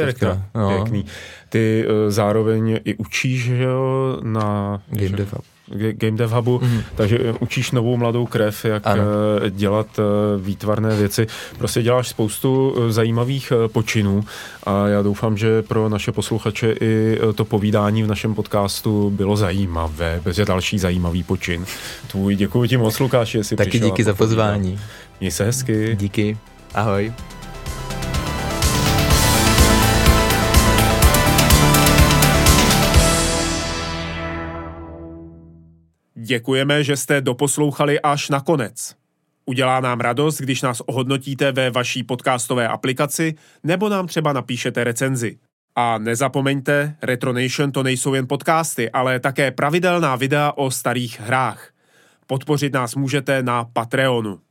No. Pěkný. Ty zároveň i učíš, že jo, na Game Dev Hubu, takže učíš novou mladou krev, jak dělat výtvarné věci. Prostě děláš spoustu zajímavých počinů a já doufám, že pro naše posluchače i to povídání v našem podcastu bylo zajímavé, bez další zajímavý počin. Tvůj, děkuji ti moc, Lukáši, jestli taky přišel. Taky díky za pozvání. Měj se hezky. Díky. Ahoj. Děkujeme, že jste doposlouchali až na konec. Udělá nám radost, když nás ohodnotíte ve vaší podcastové aplikaci nebo nám třeba napíšete recenzi. A nezapomeňte, Retronation to nejsou jen podcasty, ale také pravidelná videa o starých hrách. Podpořit nás můžete na Patreonu.